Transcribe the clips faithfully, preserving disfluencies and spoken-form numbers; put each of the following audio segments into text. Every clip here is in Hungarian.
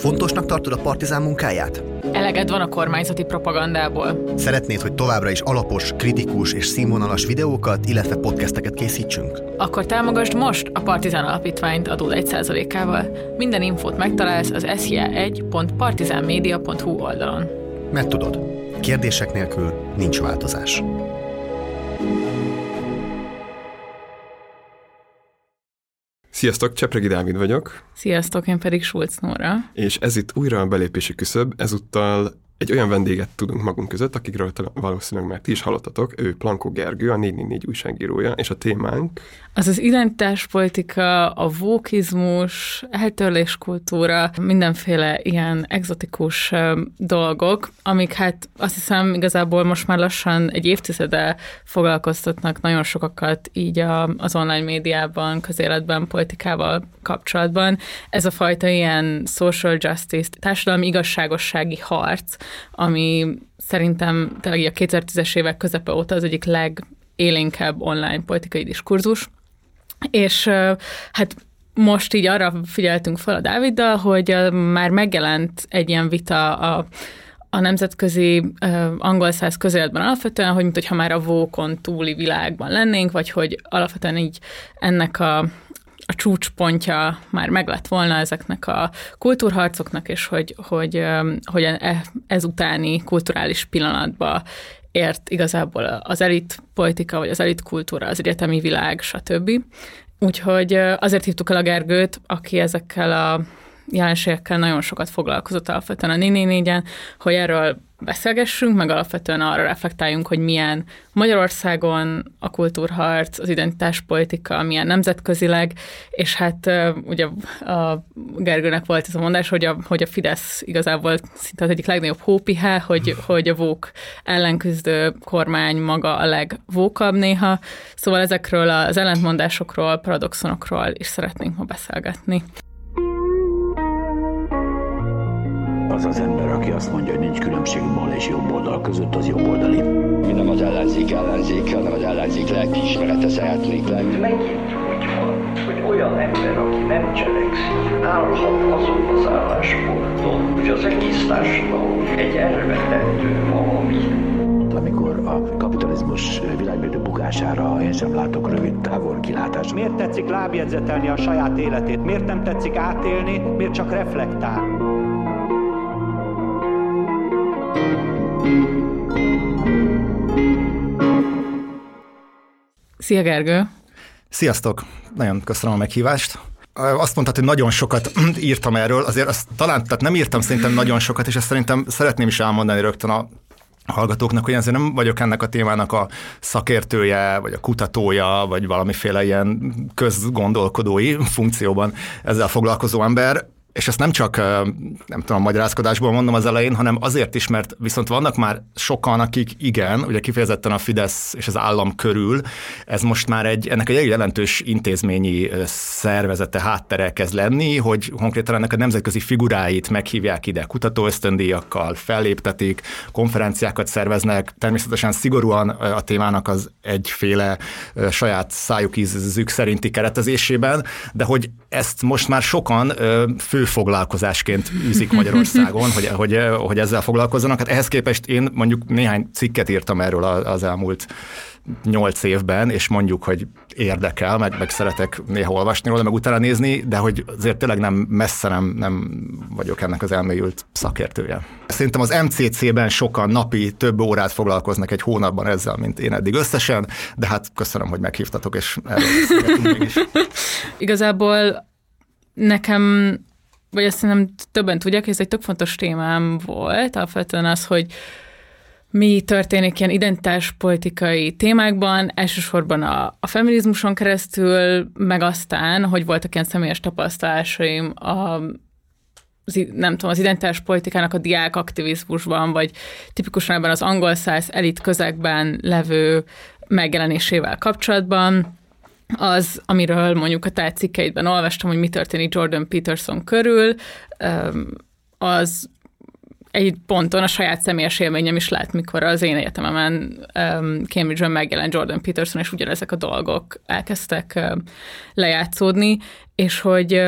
Fontosnak tartod a Partizán munkáját? Eleged van a kormányzati propagandából. Szeretnéd, hogy továbbra is alapos, kritikus és színvonalas videókat, illetve podcasteket készítsünk? Akkor támogasd most a Partizán Alapítványt adód egy százalékával. Minden infót megtalálsz az s z i a egy pont partizánmedia pont hu oldalon. Mert tudod, kérdések nélkül nincs változás. Sziasztok, Csepregi Dávid vagyok. Sziasztok, én pedig Sulc Nóra. És ez itt újra a belépési küszöb, ezúttal egy olyan vendéget tudunk magunk között, akikről valószínűleg már ti is hallottatok, ő Plankó Gergő, a négy négy négy újságírója, és a témánk... Az az identitáspolitika, a vókizmus, eltörléskultúra, mindenféle ilyen egzotikus dolgok, amik hát azt hiszem igazából most már lassan egy évtizede foglalkoztatnak nagyon sokakat így az online médiában, közéletben, politikával kapcsolatban. Ez a fajta ilyen social justice, társadalmi igazságossági harc, ami szerintem tényleg a kétezer-tízes évek közepe óta az egyik legélénkebb online politikai diskurzus. És hát most így arra figyeltünk fel a Dáviddal, hogy már megjelent egy ilyen vita a, a nemzetközi angol száz közéletben alapvetően, hogy mintha már a vókon túli világban lennénk, vagy hogy alapvetően így ennek a a csúcspontja már meg lett volna ezeknek a kultúrharcoknak, és hogy, hogy, hogy ez utáni kulturális pillanatba ért igazából az elit politika, vagy az elit kultúra, az egyetemi világ, stb. Úgyhogy azért hívtuk el a Gergőt, aki ezekkel a jelenségekkel nagyon sokat foglalkozott alapvetően a négy négy négyen, hogy erről beszélgessünk, meg alapvetően arra reflektáljunk, hogy milyen Magyarországon a kultúrharc, az identitáspolitika, milyen nemzetközileg, és hát ugye a Gergőnek volt ez a mondás, hogy a, hogy a Fidesz igazából szinte az egyik legnagyobb hópihá, hogy, hogy a vók ellenküzdő kormány maga a legvókabb néha, szóval ezekről az ellentmondásokról, paradoxonokról is szeretnénk ma beszélgetni. Az az ember, aki azt mondja, hogy nincs különbség bal és jobb oldal között, az jobb oldali. Mi nem az ellenzék ellenzék, hanem az ellenzék lelkiismerete szeretnék lenni. Megint úgy van, hogy olyan ember, aki nem cselekszik, állhat azon az állásponton, hogy az egész társadalom egy elvetendő valami. Amikor a kapitalizmus világbérdő bukására én sem látok rövid távol kilátást. Miért tetszik lábjegyzetelni a saját életét? Miért nem tetszik átélni? Miért csak reflektál? Szia, Gergő! Sziasztok! Nagyon köszönöm a meghívást. Azt mondtad, hogy nagyon sokat írtam erről, azért azt talán, tehát nem írtam szerintem nagyon sokat, és ezt szerintem szeretném is elmondani rögtön a hallgatóknak, hogy azért nem vagyok ennek a témának a szakértője, vagy a kutatója, vagy valamiféle ilyen közgondolkodói funkcióban ezzel foglalkozó ember. És ezt nem csak, nem tudom, magyarázkodásból mondom az elején, hanem azért is, mert viszont vannak már sokan, akik igen, ugye kifejezetten a Fidesz és az állam körül, ez most már egy, ennek egy jelentős intézményi szervezete háttere kezd lenni, hogy konkrétan ennek a nemzetközi figuráit meghívják ide, kutatóösztöndíjakkal felléptetik, konferenciákat szerveznek, természetesen szigorúan a témának az egyféle saját szájuk ízük szerinti keretezésében, de hogy ezt most már sokan fő foglalkozásként űzik Magyarországon, hogy, hogy, hogy ezzel foglalkozzanak. Hát ehhez képest én mondjuk néhány cikket írtam erről az elmúlt nyolc évben, és mondjuk, hogy érdekel, meg, meg szeretek néha olvasni róla, meg utána nézni, de hogy azért tényleg nem messze nem, nem vagyok ennek az elmélyült szakértője. Szerintem az em cé cé-ben sokan napi több órát foglalkoznak egy hónapban ezzel, mint én eddig összesen, de hát köszönöm, hogy meghívtatok, és erről beszélgetünk mégis. Igazából nekem vagy azt szerintem többen tudják, hogy ez egy tök fontos témám volt, alapvetően az, hogy mi történik ilyen identitáspolitikai témákban, elsősorban a, a feminizmuson keresztül, meg aztán, hogy voltak ilyen személyes tapasztalásaim a az, nem tudom, az identitáspolitikának a diák aktivizmusban, vagy tipikusan ebben az angol száz elit közegben levő megjelenésével kapcsolatban. Az, amiről mondjuk a te cikkeidben olvastam, hogy mi történik Jordan Peterson körül, az egy ponton a saját személyes élményem is lett, mikor az én egyetememen Cambridge-ben megjelent Jordan Peterson, és ugyanezek a dolgok elkezdtek lejátszódni, és hogy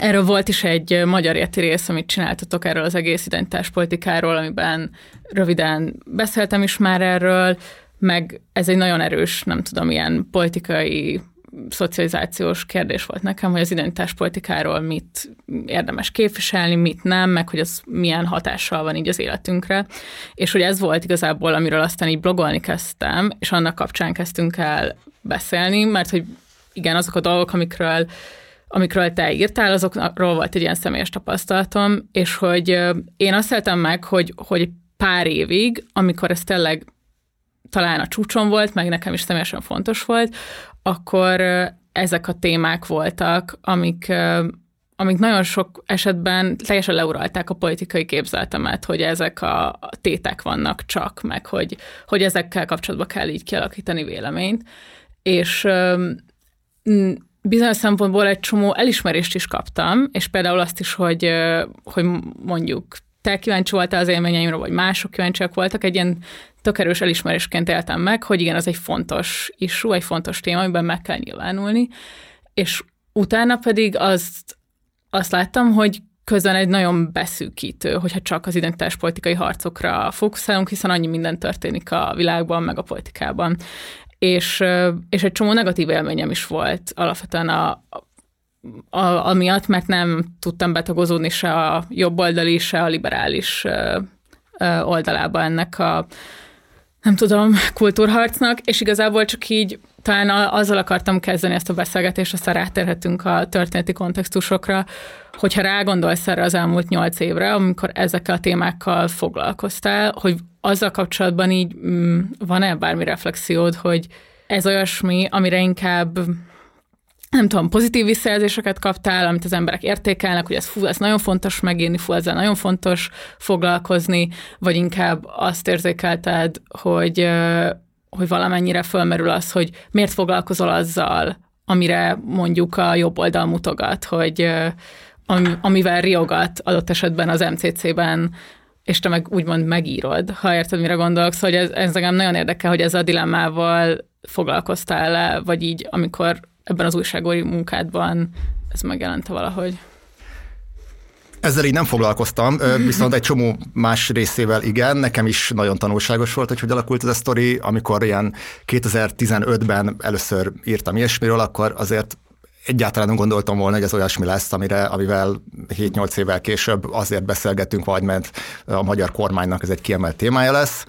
Erről volt is egy magyar jeti rész, amit csináltatok erről az egész identitáspolitikáról, amiben röviden beszéltem is már erről, meg ez egy nagyon erős, nem tudom, ilyen politikai, szocializációs kérdés volt nekem, hogy az identitáspolitikáról mit érdemes képviselni, mit nem, meg hogy az milyen hatással van így az életünkre. És hogy ez volt igazából, amiről aztán így blogolni kezdtem, és annak kapcsán kezdtünk el beszélni, mert hogy igen, azok a dolgok, amikről amikről te írtál, azokról volt egy ilyen személyes tapasztalatom, és hogy én azt éltem meg, hogy, hogy pár évig, amikor ez tényleg talán a csúcson volt, meg nekem is személyesen fontos volt, akkor ezek a témák voltak, amik, amik nagyon sok esetben teljesen leuralták a politikai képzeletemet, hogy ezek a tétek vannak csak, meg hogy, hogy ezekkel kapcsolatban kell így kialakítani véleményt. És bizonyos szempontból egy csomó elismerést is kaptam, és például azt is, hogy, hogy mondjuk te kíváncsi voltál az élményeimre, vagy mások kíváncsiak voltak, egy ilyen tök erős elismerésként éltem meg, hogy igen, az egy fontos issú, egy fontos téma, amiben meg kell nyilvánulni, és utána pedig azt, azt láttam, hogy közben egy nagyon beszűkítő, hogyha csak az identitáspolitikai harcokra fókuszálunk, hiszen annyi minden történik a világban, meg a politikában. És, és egy csomó negatív élményem is volt alapvetően a, a, a, amiatt, mert nem tudtam betagozódni se a jobboldali, se a liberális oldalába ennek a, nem tudom, kultúrharcnak, és igazából csak így talán azzal akartam kezdeni ezt a beszélgetést, aztán rátérhetünk a történeti kontextusokra, hogyha rágondolsz erre az elmúlt nyolc évre, amikor ezekkel a témákkal foglalkoztál, hogy azzal kapcsolatban így van-e bármi reflexiód, hogy ez olyasmi, amire inkább, nem tudom, pozitív visszajelzéseket kaptál, amit az emberek értékelnek, hogy ez, fú, ez nagyon fontos megírni, fú, ezzel nagyon fontos foglalkozni, vagy inkább azt érzékelted, hogy, hogy valamennyire fölmerül az, hogy miért foglalkozol azzal, amire mondjuk a jobb oldal mutogat, hogy amivel riogat adott esetben az em cé cében, és te meg úgymond megírod, ha érted, mire gondolok. Szóval ez, ez engem nagyon érdekel, hogy ezzel a dilemmával foglalkoztál-e, vagy így, amikor ebben az újságói munkádban ez megjelent valahogy. Ezzel így nem foglalkoztam, viszont egy csomó más részével igen, nekem is nagyon tanulságos volt, hogy hogy alakult ez a sztori. Amikor ilyen kétezer-tizenötben először írtam ilyesmiről, akkor azért egyáltalán nem gondoltam volna, hogy ez olyasmi lesz, amire, amivel hét-nyolc évvel később azért beszélgetünk, vagy mert a magyar kormánynak ez egy kiemelt témája lesz.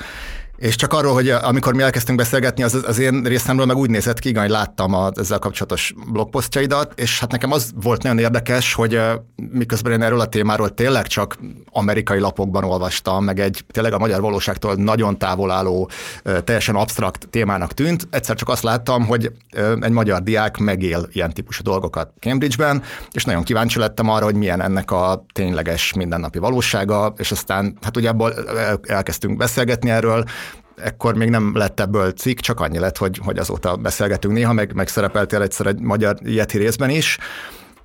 És csak arról, hogy amikor mi elkezdtünk beszélgetni, az, az én részemről meg úgy nézett ki, igen, hogy láttam a, ezzel kapcsolatos blogposztjaidat, és hát nekem az volt nagyon érdekes, hogy miközben én erről a témáról tényleg csak amerikai lapokban olvastam, meg egy tényleg a magyar valóságtól nagyon távol álló, teljesen absztrakt témának tűnt, egyszer csak azt láttam, hogy egy magyar diák megél ilyen típusú dolgokat Cambridge-ben, és nagyon kíváncsi lettem arra, hogy milyen ennek a tényleges mindennapi valósága, és aztán hát ugye ebből elkezdtünk beszélgetni erről. Ekkor még nem lett ebből cikk, csak annyi lett, hogy, hogy azóta beszélgetünk néha, meg, meg szerepeltél egyszer egy magyar jeti részben is.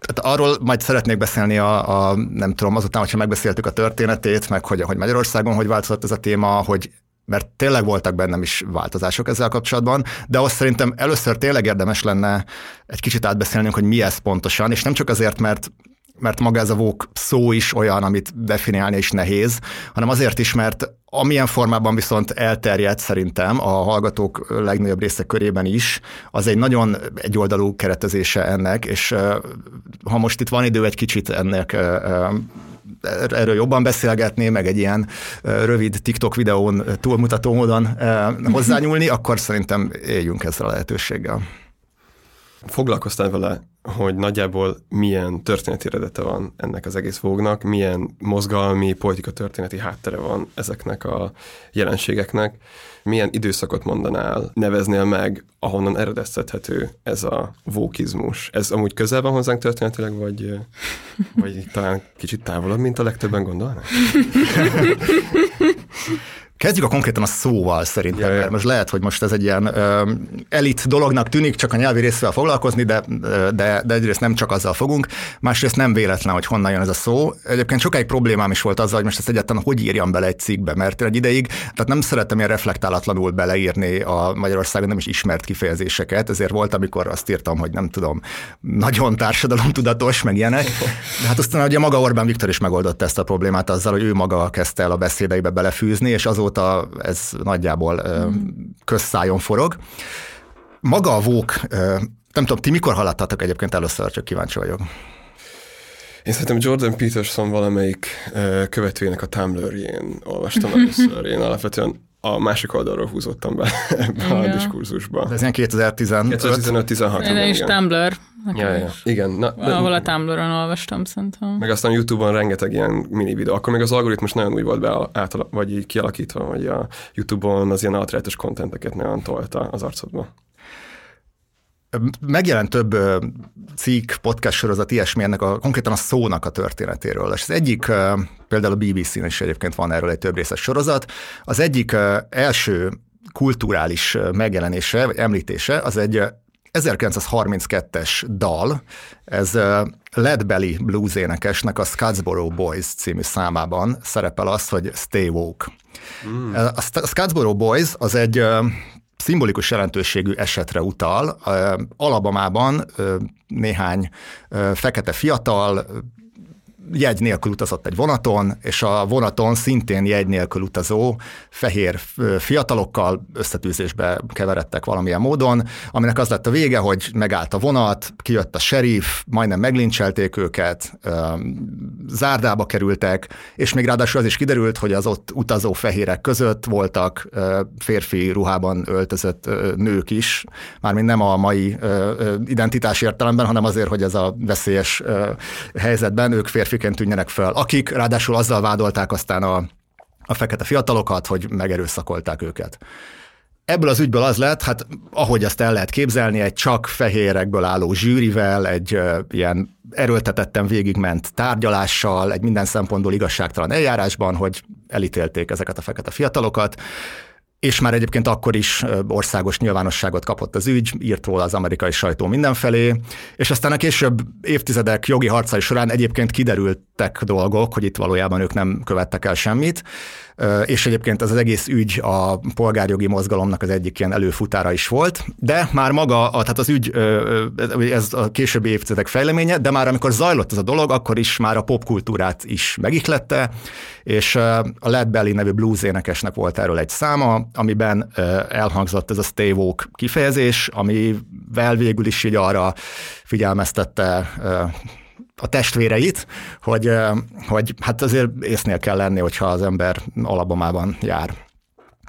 Tehát arról majd szeretnék beszélni a, a nem tudom, azután, hogyha megbeszéltük a történetét, meg hogy, hogy Magyarországon hogy változott ez a téma, hogy mert tényleg voltak bennem is változások ezzel kapcsolatban, de azt szerintem először tényleg érdemes lenne egy kicsit átbeszélnünk, hogy mi ez pontosan, és nem csak azért, mert mert maga ez a woke szó is olyan, amit definiálni is nehéz, hanem azért is, mert amilyen formában viszont elterjedt szerintem a hallgatók legnagyobb része körében is, az egy nagyon egyoldalú keretezése ennek, és ha most itt van idő egy kicsit ennek erről jobban beszélgetni, meg egy ilyen rövid TikTok videón túlmutató módon hozzányúlni, akkor szerintem éljünk ezzel a lehetőséggel. Foglalkoztál vele, hogy nagyjából milyen történeti eredete van ennek az egész vógnak, milyen mozgalmi, politikatörténeti háttere van ezeknek a jelenségeknek, milyen időszakot mondanál, neveznél meg, ahonnan eredeztethető ez a vókizmus. Ez amúgy közel van hozzánk történetileg, vagy, vagy talán kicsit távolabb, mint a legtöbben gondolnak? Kezdjük a konkrétan a szóval szerintem, mert most lehet, hogy most ez egy ilyen ö, elit dolognak tűnik, csak a nyelvi részével foglalkozni, de, de, de egyrészt nem csak azzal fogunk, másrészt nem véletlen, hogy honnan jön ez a szó. Egyébként sokáig problémám is volt azzal, hogy most ezt egyáltalán hogy írjam bele egy cikkbe, mert egy ideig, tehát nem szerettem ilyen reflektálatlanul beleírni a Magyarországon nem is ismert kifejezéseket, ezért volt, amikor azt írtam, hogy nem tudom, nagyon társadalomtudatos, meg ilyenek. De hát aztán ugye maga Orbán Viktor is megoldotta ezt a problémát azzal, hogy ő maga kezdte el a beszédeibe belefűzni, és azóta ez nagyjából közszájon forog. Maga a vók, nem tudom, ti mikor haladtatok egyébként először, csak kíváncsi vagyok. Én szerintem Jordan Peterson valamelyik követőjének a Tumblr-jén olvastam először. Én alapvetően a másik oldalról húzottam be ebbe a diskurzusba. Ez ilyen kétezer-tizenöt. kétezer-tizenöt-tizenhat. Én is Tumblr. Ja, ja. Igen. Na, valahol de... a Tumblr-on olvastam, szerintem. Meg aztán YouTube-on rengeteg ilyen mini videó. Akkor még az algoritmus nagyon úgy volt be átala, vagy így kialakítva, hogy a YouTube-on az ilyen alternatív kontenteket nagyon tolta az arcodba. Megjelent több cikk, podcast sorozat, ilyesmi ennek a, konkrétan a szónak a történetéről. És az egyik, például a bé bé cén is egyébként van erről egy több részes sorozat, az egyik első kulturális megjelenése, vagy említése, az egy ezerkilencszázharminckettes dal, ez Lead Belly blues énekesnek a Scottsboro Boys című számában szerepel az, hogy Stay Woke. Mm. A Scottsboro Boys az egy szimbolikus jelentőségű esetre utal. Alabamában néhány fekete fiatal jegy nélkül utazott egy vonaton, és a vonaton szintén jegy nélkül utazó fehér fiatalokkal összetűzésbe keveredtek valamilyen módon, aminek az lett a vége, hogy megállt a vonat, kijött a sheriff, majdnem meglincselték őket, zárdába kerültek, és még ráadásul az is kiderült, hogy az ott utazó fehérek között voltak férfi ruhában öltözött nők is, mármint nem a mai identitás értelemben, hanem azért, hogy ez a veszélyes helyzetben ők férfi tűnjenek fel, akik ráadásul azzal vádolták aztán a, a fekete fiatalokat, hogy megerőszakolták őket. Ebből az ügyből az lett, hát ahogy azt el lehet képzelni, egy csak fehérekből álló zsűrivel, egy uh, ilyen erőltetetten végigment tárgyalással, egy minden szempontból igazságtalan eljárásban, hogy elítélték ezeket a fekete fiatalokat, és már egyébként akkor is országos nyilvánosságot kapott az ügy, írt róla az amerikai sajtó mindenfelé, és aztán a később évtizedek jogi harcai során egyébként kiderültek dolgok, hogy itt valójában ők nem követtek el semmit, és egyébként ez az egész ügy a polgárjogi mozgalomnak az egyik ilyen előfutára is volt, de már maga, tehát az ügy, ez a későbbi évtizedek fejleménye, de már amikor zajlott ez a dolog, akkor is már a popkultúrát is megihlette, és a Lead Belly nevű blues énekesnek volt erről egy száma, amiben elhangzott ez a Stay Woke kifejezés, amivel végül is így arra figyelmeztette a testvéreit, hogy, hogy hát azért észnél kell lenni, hogyha az ember Alabamában jár.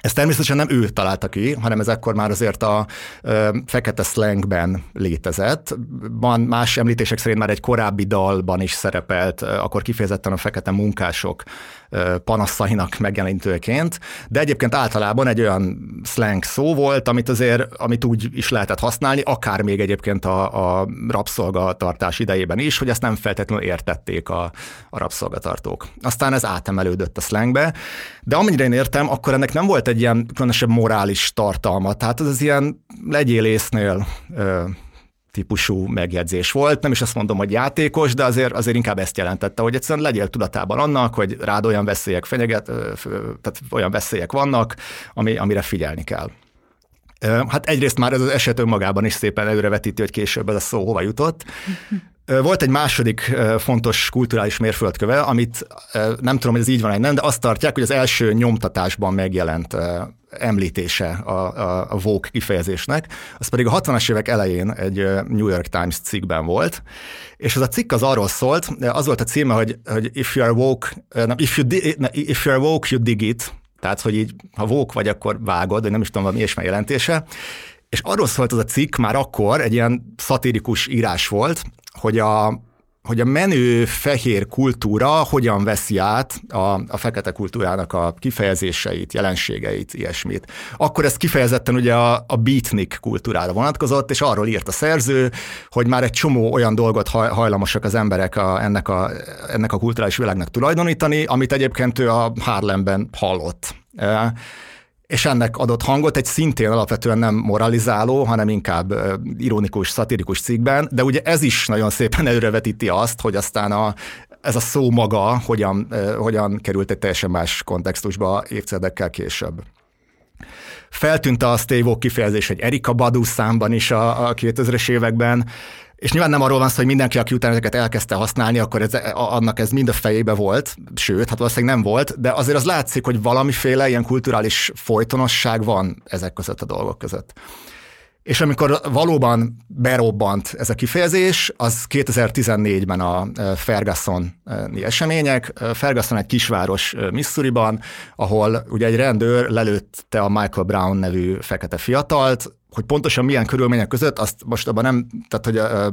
Ezt természetesen nem ő találta ki, hanem ez ekkor már azért a ö, fekete slangben létezett. Van más említések szerint már egy korábbi dalban is szerepelt, akkor kifejezetten a fekete munkások ö, panaszainak megjelenítőként, de egyébként általában egy olyan slang szó volt, amit azért, amit úgy is lehetett használni, akár még egyébként a, a rabszolgatartás idejében is, hogy ezt nem feltétlenül értették a, a rabszolgatartók. Aztán ez átemelődött a slangbe, de amennyire én értem, akkor ennek nem volt egy egy ilyen különösebb morális tartalma. Tehát ez az ilyen legyél észnél ö, típusú megjegyzés volt. Nem is azt mondom, hogy játékos, de azért, azért inkább ezt jelentette, hogy egyszerűen legyél tudatában annak, hogy rád olyan veszélyek fenyeget, ö, tehát olyan veszélyek vannak, ami, amire figyelni kell. Ö, hát egyrészt már ez az eset önmagában is szépen előrevetíti, hogy később ez a szó hova jutott. Volt egy második fontos kulturális mérföldköve, amit nem tudom, hogy ez így van, nem, de azt tartják, hogy az első nyomtatásban megjelent említése a, a woke kifejezésnek, az pedig a hatvanas évek elején egy New York Times cikkben volt, és ez a cikk az arról szólt, az volt a címe, hogy, hogy if you are woke, nem, if you di, nem, if you are woke, you dig it, tehát, hogy így, ha woke vagy, akkor vágod, vagy nem is tudom, valami ilyesmi jelentése, és arról szólt az a cikk már akkor, egy ilyen szatirikus írás volt, hogy a, hogy a menő fehér kultúra hogyan veszi át a, a fekete kultúrának a kifejezéseit, jelenségeit, ilyesmit. Akkor ez kifejezetten ugye a, a beatnik kultúrára vonatkozott, és arról írt a szerző, hogy már egy csomó olyan dolgot haj, hajlamosak az emberek a, ennek, a, ennek a kulturális világnak tulajdonítani, amit egyébként ő a Harlemben hallott. és ennek adott hangot egy szintén alapvetően nem moralizáló, hanem inkább ironikus, szatirikus cikkben, de ugye ez is nagyon szépen előrevetíti azt, hogy aztán a, ez a szó maga hogyan, hogyan került egy teljesen más kontextusba évtizedekkel később. Feltűnt a sztívó kifejezés egy Erika Badu számban is a, a kétezres években, és nyilván nem arról van szó, hogy mindenki, aki utána ezeket elkezdte használni, akkor ez, annak ez mind a fejébe volt, sőt, hát valószínűleg nem volt, de azért az látszik, hogy valamiféle ilyen kulturális folytonosság van ezek között a dolgok között. És amikor valóban berobbant ez a kifejezés, az kétezer-tizennégyben a Ferguson-i események. Ferguson egy kisváros Missouriban, ahol ugye egy rendőr lelőtte a Michael Brown nevű fekete fiatalt, hogy pontosan milyen körülmények között, azt most abban nem, tehát hogy ö,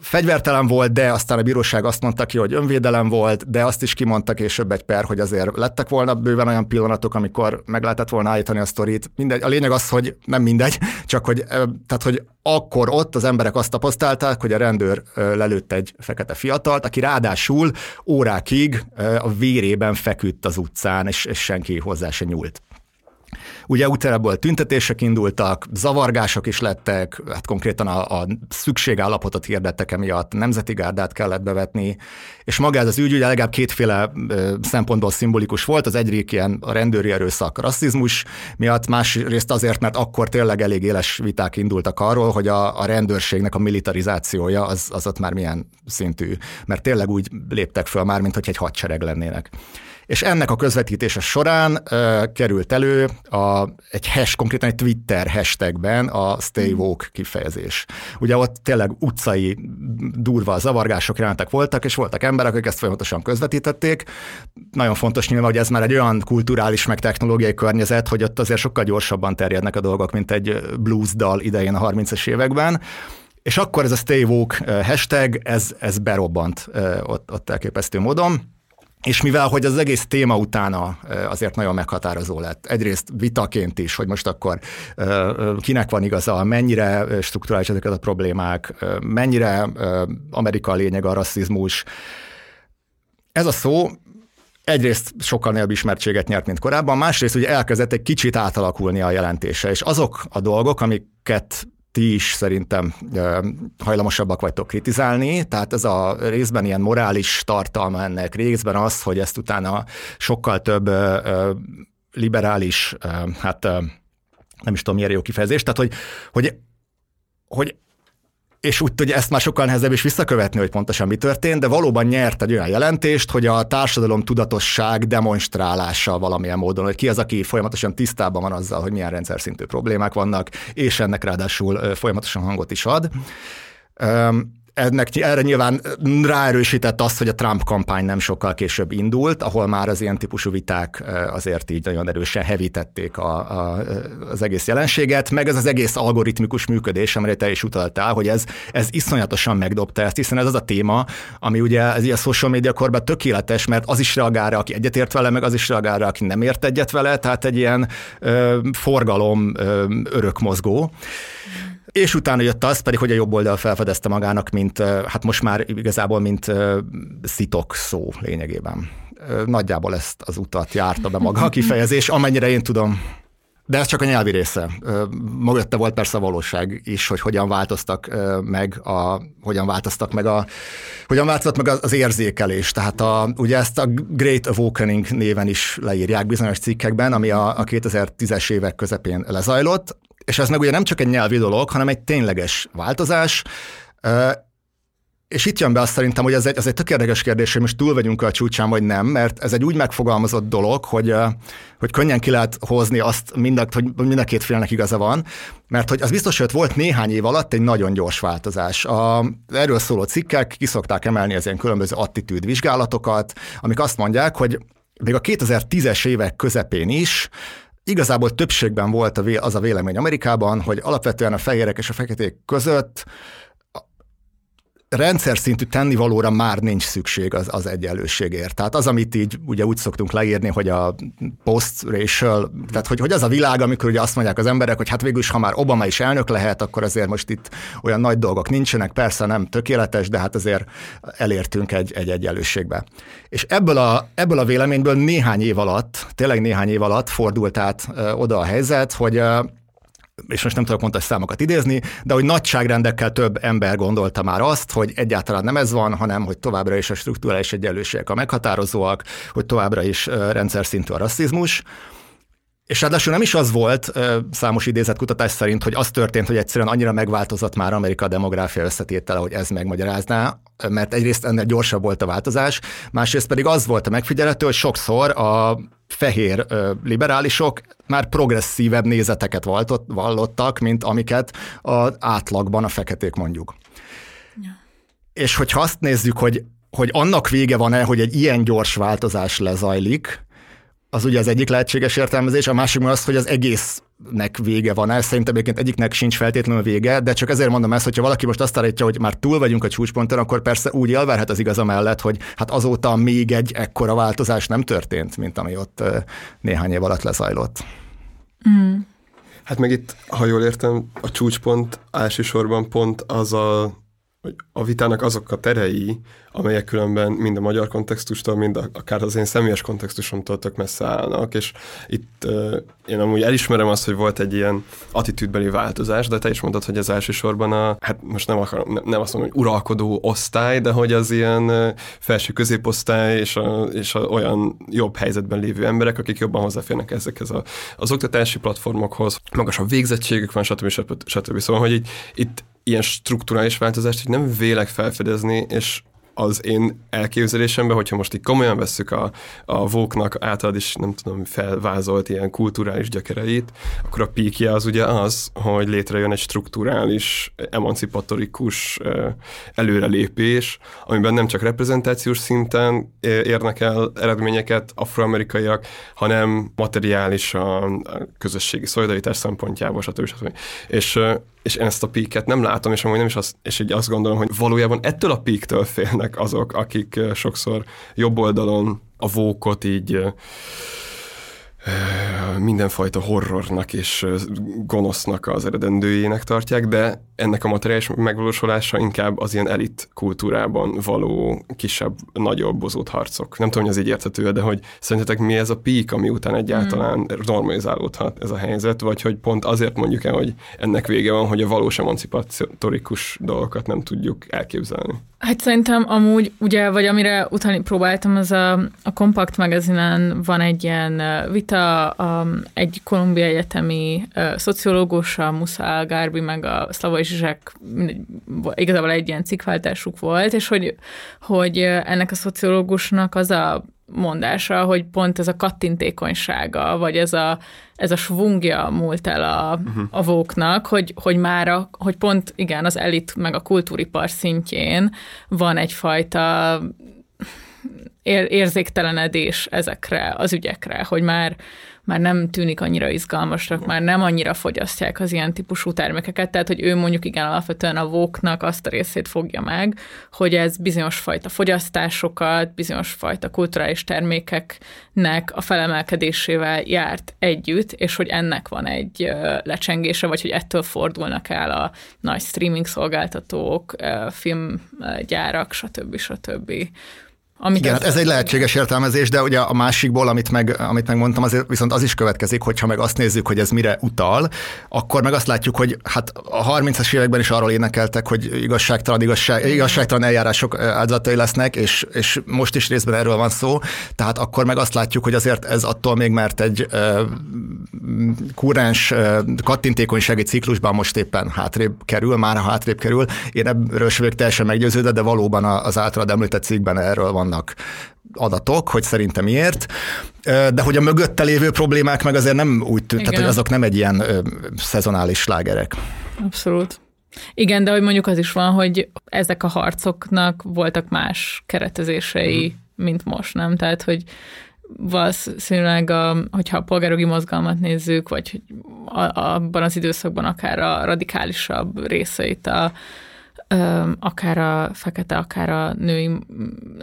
fegyvertelen volt, de aztán a bíróság azt mondta ki, hogy önvédelem volt, de azt is kimondta később egy per, hogy azért lettek volna bőven olyan pillanatok, amikor meg lehetett volna állítani a sztorit. Mindegy, a lényeg az, hogy nem mindegy, csak hogy, ö, tehát, hogy akkor ott az emberek azt tapasztalták, hogy a rendőr ö, lelőtt egy fekete fiatalt, aki ráadásul órákig ö, a vérében feküdt az utcán, és, és senki hozzá se nyúlt. Ugye utána tüntetések indultak, zavargások is lettek, hát konkrétan a, a szükségállapotot hirdettek emiatt, nemzeti gárdát kellett bevetni, és maga ez az ügy ugye legalább kétféle szempontból szimbolikus volt, az egyrészt ilyen a rendőri erőszak rasszizmus miatt, másrészt azért, mert akkor tényleg elég éles viták indultak arról, hogy a, a rendőrségnek a militarizációja az, az ott már milyen szintű, mert tényleg úgy léptek föl már, mint hogy egy hadsereg lennének. És ennek a közvetítése során uh, került elő a, egy hash, konkrétan egy Twitter hashtagben a Stay Woke kifejezés. Ugye ott tényleg utcai durva zavargások jelentek voltak, és voltak emberek, akik ezt folyamatosan közvetítették. Nagyon fontos nyilván, hogy ez már egy olyan kulturális meg technológiai környezet, hogy ott azért sokkal gyorsabban terjednek a dolgok, mint egy blues dal idején a harmincas években. És akkor ez a Stay Woke hashtag, ez, ez berobbant uh, ott, ott elképesztő módon. És mivel, hogy az egész téma utána azért nagyon meghatározó lett. Egyrészt vitaként is, hogy most akkor kinek van igaza, mennyire strukturális ezeket a problémák, mennyire Amerika a lényeg a rasszizmus. Ez a szó egyrészt sokkal nagyobb ismertséget nyert, mint korábban, másrészt ugye elkezdett egy kicsit átalakulni a jelentése, és azok a dolgok, amiket ti is szerintem hajlamosabbak vagytok kritizálni, tehát ez a részben ilyen morális tartalma ennek, részben az, hogy ezt utána sokkal több liberális, hát nem is tudom, milyen jó kifejezés, tehát hogy, hogy, hogy és úgy, hogy ezt már sokkal nehezebb is visszakövetni, hogy pontosan mi történt, de valóban nyert egy olyan jelentést, hogy a társadalom tudatosság demonstrálása valamilyen módon, hogy ki az, aki folyamatosan tisztában van azzal, hogy milyen rendszer szintű problémák vannak, és ennek ráadásul folyamatosan hangot is ad. Ennek, erre nyilván ráerősített azt, hogy a Trump kampány nem sokkal később indult, ahol már az ilyen típusú viták azért így nagyon erősen hevítették a, a, az egész jelenséget, meg ez az egész algoritmikus működés, amire te is utaltál, hogy ez, ez iszonyatosan megdobta ezt, hiszen ez az a téma, ami ugye ez a social media korban tökéletes, mert az is reagál rá, aki egyetért vele, meg az is reagál rá, aki nem ért egyet vele, tehát egy ilyen ö, forgalom ö, örökmozgó. És utána jött az pedig, hogy a jobb oldal felfedezte magának, mint, hát most már igazából, mint szitok szó lényegében. Nagyjából ezt az utat járta be maga a kifejezés, amennyire én tudom. De ez csak a nyelvi része. Mögötte volt persze a valóság is, hogy hogyan változtak meg a, hogyan változtak meg a, hogyan változott meg az érzékelés. Tehát a, ugye ezt a Great Awakening néven is leírják bizonyos cikkekben, ami a, a kétezer-tízes évek közepén lezajlott. És ez meg ugye nem csak egy nyelvi dolog, hanem egy tényleges változás, és itt jön be azt szerintem, hogy ez egy, ez egy tök érdekes kérdés, hogy most túl vagyunk a csúcsán, vagy nem, mert ez egy úgy megfogalmazott dolog, hogy, hogy könnyen ki lehet hozni azt, mind, hogy mind a két félnek igaza van, mert hogy az biztos, hogy volt néhány év alatt egy nagyon gyors változás. A, erről szóló cikkek kiszokták emelni az ilyen különböző attitűdvizsgálatokat, amik azt mondják, hogy még a kétezer-tízes évek közepén is igazából többségben volt az a vélemény Amerikában, hogy alapvetően a fehérek és a feketék között rendszer szintű tennivalóra már nincs szükség az, az egyenlőségért. Tehát az, amit így ugye úgy szoktunk leírni, hogy a post-racial, tehát hogy, hogy az a világ, amikor ugye azt mondják az emberek, hogy hát végülis, ha már Obama is elnök lehet, akkor azért most itt olyan nagy dolgok nincsenek, persze nem tökéletes, de hát azért elértünk egy, egy egyenlőségbe. És ebből a, ebből a véleményből néhány év alatt, tényleg néhány év alatt fordult át ö, oda a helyzet, hogy ö, és most nem tudok pontos számokat idézni, de hogy nagyságrendekkel több ember gondolta már azt, hogy egyáltalán nem ez van, hanem hogy továbbra is a strukturális egyenlőségek a meghatározóak, hogy továbbra is rendszer szintű a rasszizmus. És ráadásul nem is az volt számos idézetkutatás szerint, hogy az történt, hogy egyszerűen annyira megváltozott már Amerika demográfia összetétele, hogy ez megmagyarázná, mert egyrészt ennél gyorsabb volt a változás, másrészt pedig az volt a megfigyelhető, hogy sokszor a fehér liberálisok már progresszívebb nézeteket vallottak, mint amiket az átlagban a feketék mondjuk. Ja. És hogyha azt nézzük, hogy, hogy annak vége van-e, hogy egy ilyen gyors változás lezajlik, az ugye az egyik lehetséges értelmezés, a másik az, hogy az egésznek vége van-e. Szerintem egyébként egyiknek sincs feltétlenül vége, de csak ezért mondom ezt, hogyha valaki most azt állítja, hogy már túl vagyunk a csúcsponton, akkor persze úgy elvárhat az igaza mellett, hogy hát azóta még egy ekkora változás nem történt, mint ami ott néhány év alatt lezajlott. Mm. Hát meg itt, ha jól értem, a csúcspont elsősorban pont az a a vitának azok a terei, amelyek különben mind a magyar kontextustól, mind a, akár az én személyes kontextusomtól tök messze állnak, és itt uh, én amúgy elismerem azt, hogy volt egy ilyen attitűdbeli változás, de te is mondtad, hogy ez elsősorban a, hát most nem akarom, ne, nem azt mondom, hogy uralkodó osztály, de hogy az ilyen uh, felső középosztály és, a, és a olyan jobb helyzetben lévő emberek, akik jobban hozzáférnek ezekhez a, az oktatási platformokhoz, magasabb végzettségük van, stb. stb. stb. Szóval, hogy így, itt ilyen strukturális változást, hogy nem vélek felfedezni, és az én elképzelésemben, hogyha most így komolyan vesszük a, a vóknak általad is, nem tudom, felvázolt ilyen kulturális gyökereit, akkor a píkje az ugye az, hogy létrejön egy strukturális, emancipatorikus előrelépés, amiben nem csak reprezentációs szinten érnek el eredményeket afroamerikaiak, hanem materiálisan, a közösségi szolidaritás szempontjából, stb. stb. És és én ezt a píket nem látom, és amúgy nem is azt, és így azt gondolom, hogy valójában ettől a píktől félnek azok, akik sokszor jobb oldalon a vókot így mindenfajta horrornak és gonosznak az eredendőjének tartják, de ennek a materiális megvalósulása inkább az ilyen elit kultúrában való kisebb, nagyobb bozót harcok. Nem tudom, hogy ez így érthető, de hogy szerintetek mi ez a pík, ami után egyáltalán mm. normalizálódhat ez a helyzet, vagy hogy pont azért mondjuk el, hogy ennek vége van, hogy a valós emancipatorikus dolgokat nem tudjuk elképzelni. Hát szerintem amúgy, ugye, vagy amire utáni próbáltam, az a, a Compact Magazine-en van egy ilyen vita, a, egy Kolumbia egyetemi a, szociológus, a Musa al-Gharbi, meg a szlavai zsizsák, igazából egy ilyen cikkváltásuk volt, és hogy, hogy ennek a szociológusnak az a mondása, hogy pont ez a kattintékonysága, vagy ez a, ez a svungja múlt el a, uh-huh. a vóknak, hogy, hogy már a, hogy pont igen, az elit meg a kultúripar szintjén van egyfajta ér, érzéktelenedés ezekre az ügyekre, hogy már már nem tűnik annyira izgalmasnak, már nem annyira fogyasztják az ilyen típusú termékeket, tehát hogy ő mondjuk igen alapvetően a vóknak azt a részét fogja meg, hogy ez bizonyos fajta fogyasztásokat, bizonyos fajta kulturális termékeknek a felemelkedésével járt együtt, és hogy ennek van egy lecsengése, vagy hogy ettől fordulnak el a nagy streaming szolgáltatók, filmgyárak, stb. stb. Igen, hát ez egy lehetséges értelmezés, de ugye a másikból, amit, meg, amit megmondtam, azért viszont az is következik, hogyha meg azt nézzük, hogy ez mire utal, akkor meg azt látjuk, hogy hát a harmincas években is arról énekeltek, hogy igazságtalan, igazság, igazságtalan eljárások áldozatai lesznek, és, és most is részben erről van szó, tehát akkor meg azt látjuk, hogy azért ez attól még, mert egy uh, kuráns uh, kattintékonysági ciklusban most éppen hátrébb kerül, már ha hátrébb kerül, én ebből sem vagyok teljesen meggyőződve, de valóban az általad említett cikkben erről van adatok, hogy szerintem miért, de hogy a mögötte lévő problémák meg azért nem úgy tűnt, tehát hogy azok nem egy ilyen ö, szezonális slágerek. Abszolút. Igen, de hogy mondjuk az is van, hogy ezek a harcoknak voltak más keretezései, mm. mint most, nem? Tehát, hogy valószínűleg, a, hogyha a polgárjogi mozgalmat nézzük, vagy a, abban az időszakban akár a radikálisabb részeit a akár a fekete, akár a női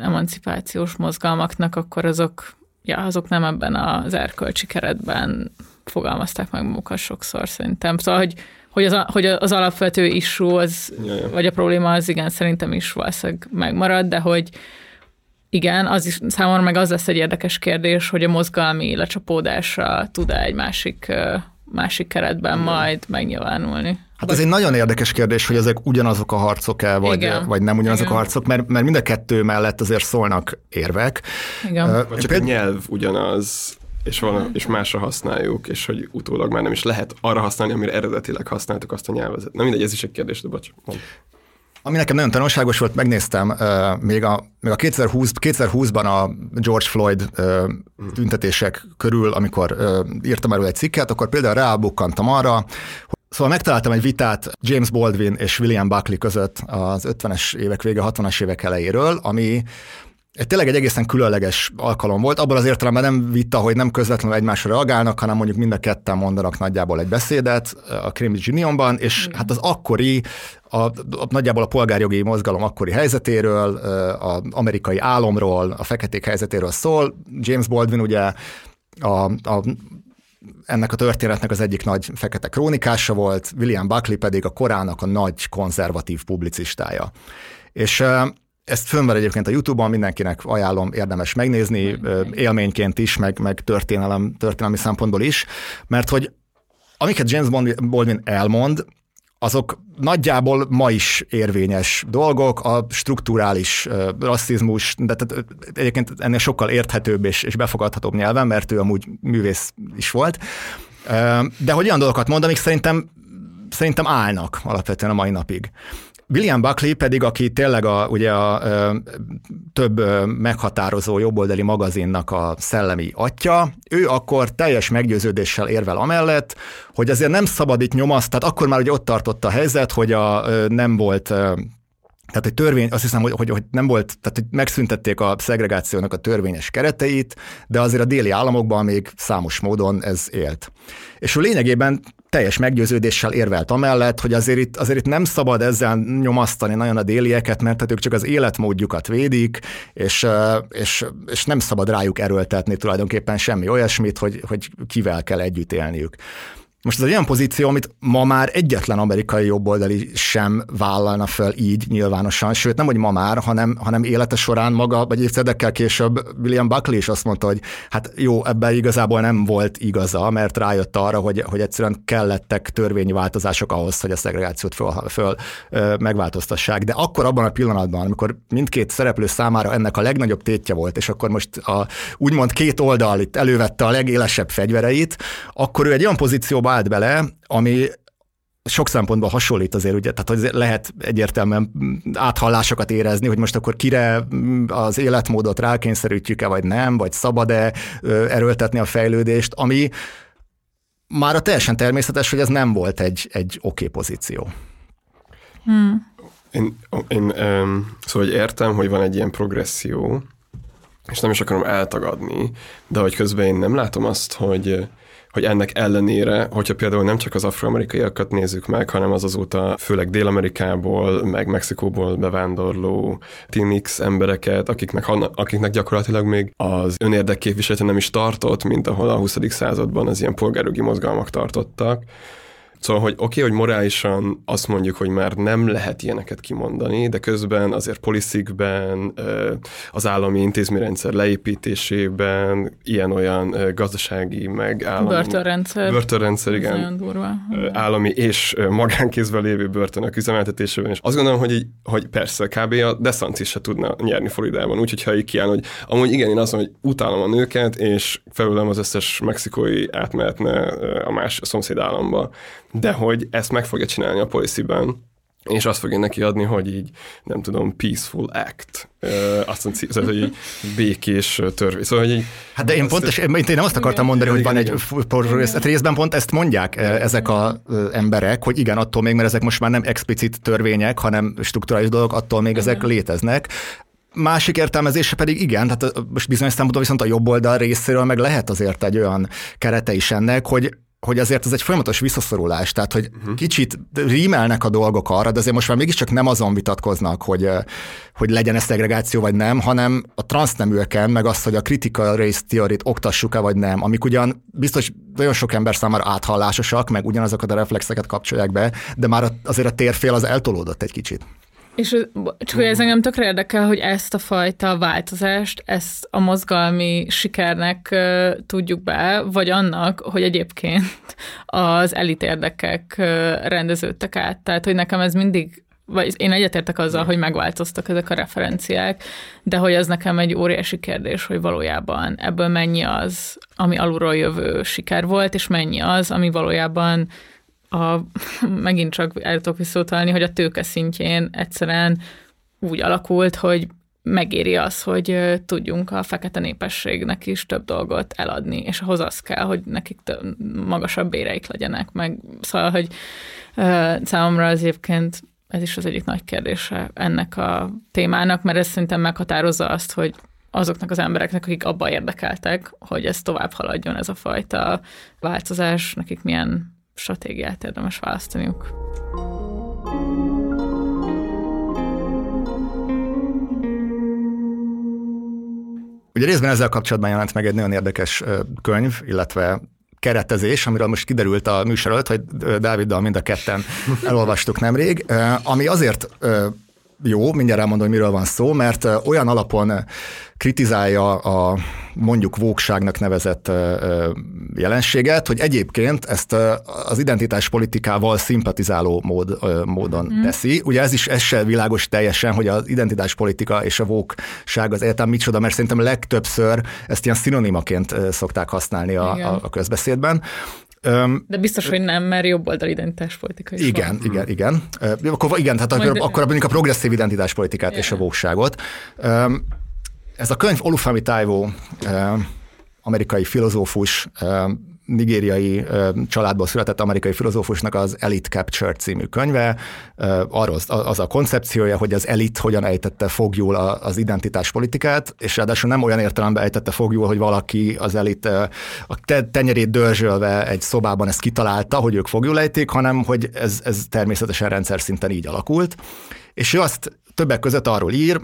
emancipációs mozgalmaknak, akkor azok, ja, azok nem ebben az erkölcsi keretben fogalmazták meg magukat sokszor szerintem. Szóval, hogy, hogy, az, hogy az alapvető issue, az, vagy a probléma az igen, szerintem is valószínűleg megmarad, de hogy igen, az is, számomra meg az lesz egy érdekes kérdés, hogy a mozgalmi lecsapódásra tud-e egy másik, másik keretben igen. majd megnyilvánulni. Hát ez egy nagyon érdekes kérdés, hogy ezek ugyanazok a harcok-e, vagy, vagy nem ugyanazok igen. a harcok, mert, mert mind a kettő mellett azért szólnak érvek. Igen. Uh, vagy csak péld... a nyelv ugyanaz, és, van, és másra használjuk, és hogy utólag már nem is lehet arra használni, amire eredetileg használtuk azt a nyelvezet. Na mindegy, ez is egy kérdés, de bocs. Ami nekem nagyon tanulságos volt, megnéztem uh, még a, még a kétezer-húszban a George Floyd uh, tüntetések körül, amikor uh, írtam erről egy cikket, akkor például rábukkantam arra, szóval megtaláltam egy vitát James Baldwin és William Buckley között az ötvenes évek vége, hatvanas évek elejéről, ami egy, tényleg egy egészen különleges alkalom volt. Abban az értelemben nem vita, hogy nem közvetlenül egymásra reagálnak, hanem mondjuk mind a ketten mondanak nagyjából egy beszédet a Cambridge Unionban, és mm. hát az akkori, a, a, nagyjából a polgárjogi mozgalom akkori helyzetéről, az amerikai álomról, a feketék helyzetéről szól. James Baldwin ugye a... a ennek a történetnek az egyik nagy fekete krónikása volt, William Buckley pedig a korának a nagy konzervatív publicistája. És ezt fönn van egyébként a YouTube-on, mindenkinek ajánlom, érdemes megnézni, élményként is, meg, meg történelem, történelmi szempontból is, mert hogy amiket James Baldwin elmond, azok nagyjából ma is érvényes dolgok, a strukturális rasszizmus, de tehát egyébként ennél sokkal érthetőbb és, és befogadhatóbb nyelven, mert ő amúgy művész is volt. De hogy olyan dolgokat mond, amik szerintem, szerintem állnak alapvetően a mai napig. William Buckley pedig, aki tényleg a, ugye a több meghatározó jobboldali magazinnak a szellemi atya, ő akkor teljes meggyőződéssel érvel amellett, hogy azért nem szabad itt nyomaszt, tehát akkor már ugye ott tartott a helyzet, hogy a, nem volt... Tehát egy törvény, azt hiszem, hogy, hogy, hogy nem volt, tehát hogy megszüntették a szegregációnak a törvényes kereteit, de azért a déli államokban még számos módon ez élt. És ő lényegében teljes meggyőződéssel érvelt amellett, hogy azért itt, azért itt nem szabad ezzel nyomasztani nagyon a délieket, mert tehát ők csak az életmódjukat védik, és, és, és nem szabad rájuk erőltetni tulajdonképpen semmi olyasmit, hogy, hogy kivel kell együtt élniük. Most ez egy olyan pozíció, amit ma már egyetlen amerikai jobboldali sem vállalna fel így nyilvánosan, sőt nem, hogy ma már, hanem, hanem élete során maga, vagy évtizedekkel később William Buckley is azt mondta, hogy hát jó, ebben igazából nem volt igaza, mert rájött arra, hogy, hogy egyszerűen kellettek törvényi változások ahhoz, hogy a szegregációt föl, föl megváltoztassák. De akkor abban a pillanatban, amikor mindkét szereplő számára ennek a legnagyobb tétje volt, és akkor most a, úgymond két oldal itt elővette a legélesebb fegyvereit, akkor ő egy olyan pozícióba állt bele, ami sok szempontból hasonlít azért, ugye, tehát hogy lehet egyértelműen áthallásokat érezni, hogy most akkor kire az életmódot rákényszerítjük-e, vagy nem, vagy szabad-e erőltetni a fejlődést, ami már teljesen természetes, hogy ez nem volt egy, egy oké pozíció. Hmm. Én, én um, szóval értem, hogy van egy ilyen progresszió, és nem is akarom eltagadni, de hogy közben én nem látom azt, hogy hogy ennek ellenére, hogyha például nem csak az afroamerikaiakat nézzük meg, hanem az azóta főleg Dél-Amerikából, meg Mexikóból bevándorló Latinx embereket, akiknek, akiknek gyakorlatilag még az önérdek képviselete nem is tartott, mint ahol a huszadik században az ilyen polgárjogi mozgalmak tartottak. Szóval, hogy oké, okay, hogy morálisan azt mondjuk, hogy már nem lehet ilyeneket kimondani, de közben azért policikben, az állami intézményrendszer leépítésében, ilyen-olyan gazdasági, meg állami... Börtönrendszer. Börtönrendszer, igen. Állami és magánkézben lévő börtönök üzemeltetésében. És azt gondolom, hogy, így, hogy persze kb. A DeSantis se tudna nyerni Floridában, úgyhogy ha így kiáll, hogy amúgy igen, én azt mondom, hogy utálom a nőket, és felülem az összes mexikói átmehetne a más a szomszéd államba. De hogy ezt meg fogja csinálni a policyben, és azt fogja neki adni, hogy így, nem tudom, peaceful act. Azt mondja, hogy így békés törvény. Szóval, hogy így, hát de én pont, és én nem azt akartam mondani, igen, hogy igen, van igen. egy részben pont ezt mondják ezek az emberek, hogy igen, attól még, mert ezek most már nem explicit törvények, hanem strukturális dolgok, attól még igen. ezek léteznek. Másik értelmezése pedig igen, tehát most bizonyos számodra viszont a jobb oldal részéről meg lehet azért egy olyan kerete is ennek, hogy hogy azért ez egy folyamatos visszaszorulás, tehát hogy uh-huh. kicsit rímelnek a dolgok arra, de azért most már mégiscsak nem azon vitatkoznak, hogy, hogy legyen ez szegregáció vagy nem, hanem a transzneműeken, meg az, hogy a critical race theory-t oktassuk-e vagy nem, amik ugyan biztos nagyon sok ember számára áthallásosak, meg ugyanazokat a reflexeket kapcsolják be, de már azért a térfél az eltolódott egy kicsit. És csak hogy ez engem tökre érdekel, hogy ezt a fajta változást, ezt a mozgalmi sikernek uh, tudjuk be, vagy annak, hogy egyébként az elit érdekek uh, rendeződtek át. Tehát, hogy nekem ez mindig, vagy én egyetértek azzal, hogy megváltoztak ezek a referenciák, de hogy ez nekem egy óriási kérdés, hogy valójában ebből mennyi az, ami alulról jövő siker volt, és mennyi az, ami valójában A, megint csak el tudok visszautalni, hogy a tőke szintjén egyszerűen úgy alakult, hogy megéri az, hogy tudjunk a fekete népességnek is több dolgot eladni, és ahhoz az kell, hogy nekik több, magasabb béreik legyenek. Meg, szóval, hogy uh, számomra az egyébként ez is az egyik nagy kérdése ennek a témának, mert ez szerintem meghatározza azt, hogy azoknak az embereknek, akik abban érdekeltek, hogy ez tovább haladjon ez a fajta változás, nekik milyen stratégiát érdemes választaniuk. Ugye részben ezzel kapcsolatban jelent meg egy nagyon érdekes könyv, illetve keretezés, amiről most kiderült a műsor előtt, hogy Dáviddal mind a ketten elolvastuk nemrég, ami azért jó, mindjárt elmondom, hogy miről van szó, mert olyan alapon kritizálja a mondjuk vókságnak nevezett jelenséget, hogy egyébként ezt az identitáspolitikával szimpatizáló mód, módon mm. teszi. Ugye ez is ez se világos teljesen, hogy az identitáspolitika és a vókság az egyáltalán micsoda, mert szerintem legtöbbször ezt ilyen szinonimaként szokták használni a, a közbeszédben. De biztos, hogy nem, mert jobboldali identitáspolitika is igen, van. Igen, igen. Akkor, igen, tehát Majd akkor, akkor mondjuk a progresszív identitáspolitikát yeah. és a vókságot. Ez a könyv Olufemi Taiwo, amerikai filozófus, nigériai családból született amerikai filozófusnak az Elite Capture című könyve. Arról az a koncepciója, hogy az elit hogyan ejtette fogjul az identitáspolitikát, és ráadásul nem olyan értelemben ejtette fogjul, hogy valaki az elit a tenyerét dörzsölve egy szobában ezt kitalálta, hogy ők fogjul ejték, hanem hogy ez, ez természetesen rendszer szinten így alakult. És ő azt többek között arról ír,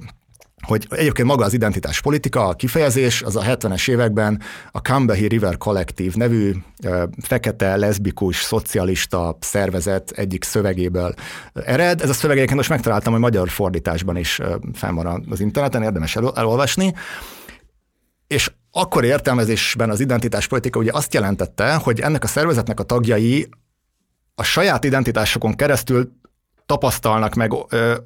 hogy egyébként maga az identitáspolitika, a kifejezés, az a hetvenes években a Combahee River Collective nevű fekete, leszbikus, szocialista szervezet egyik szövegéből ered. Ez a szöveg egyébként most megtaláltam, hogy magyar fordításban is fenn van az interneten, érdemes el- elolvasni. És akkor értelmezésben az identitáspolitika ugye azt jelentette, hogy ennek a szervezetnek a tagjai a saját identitásokon keresztül tapasztalnak meg ö-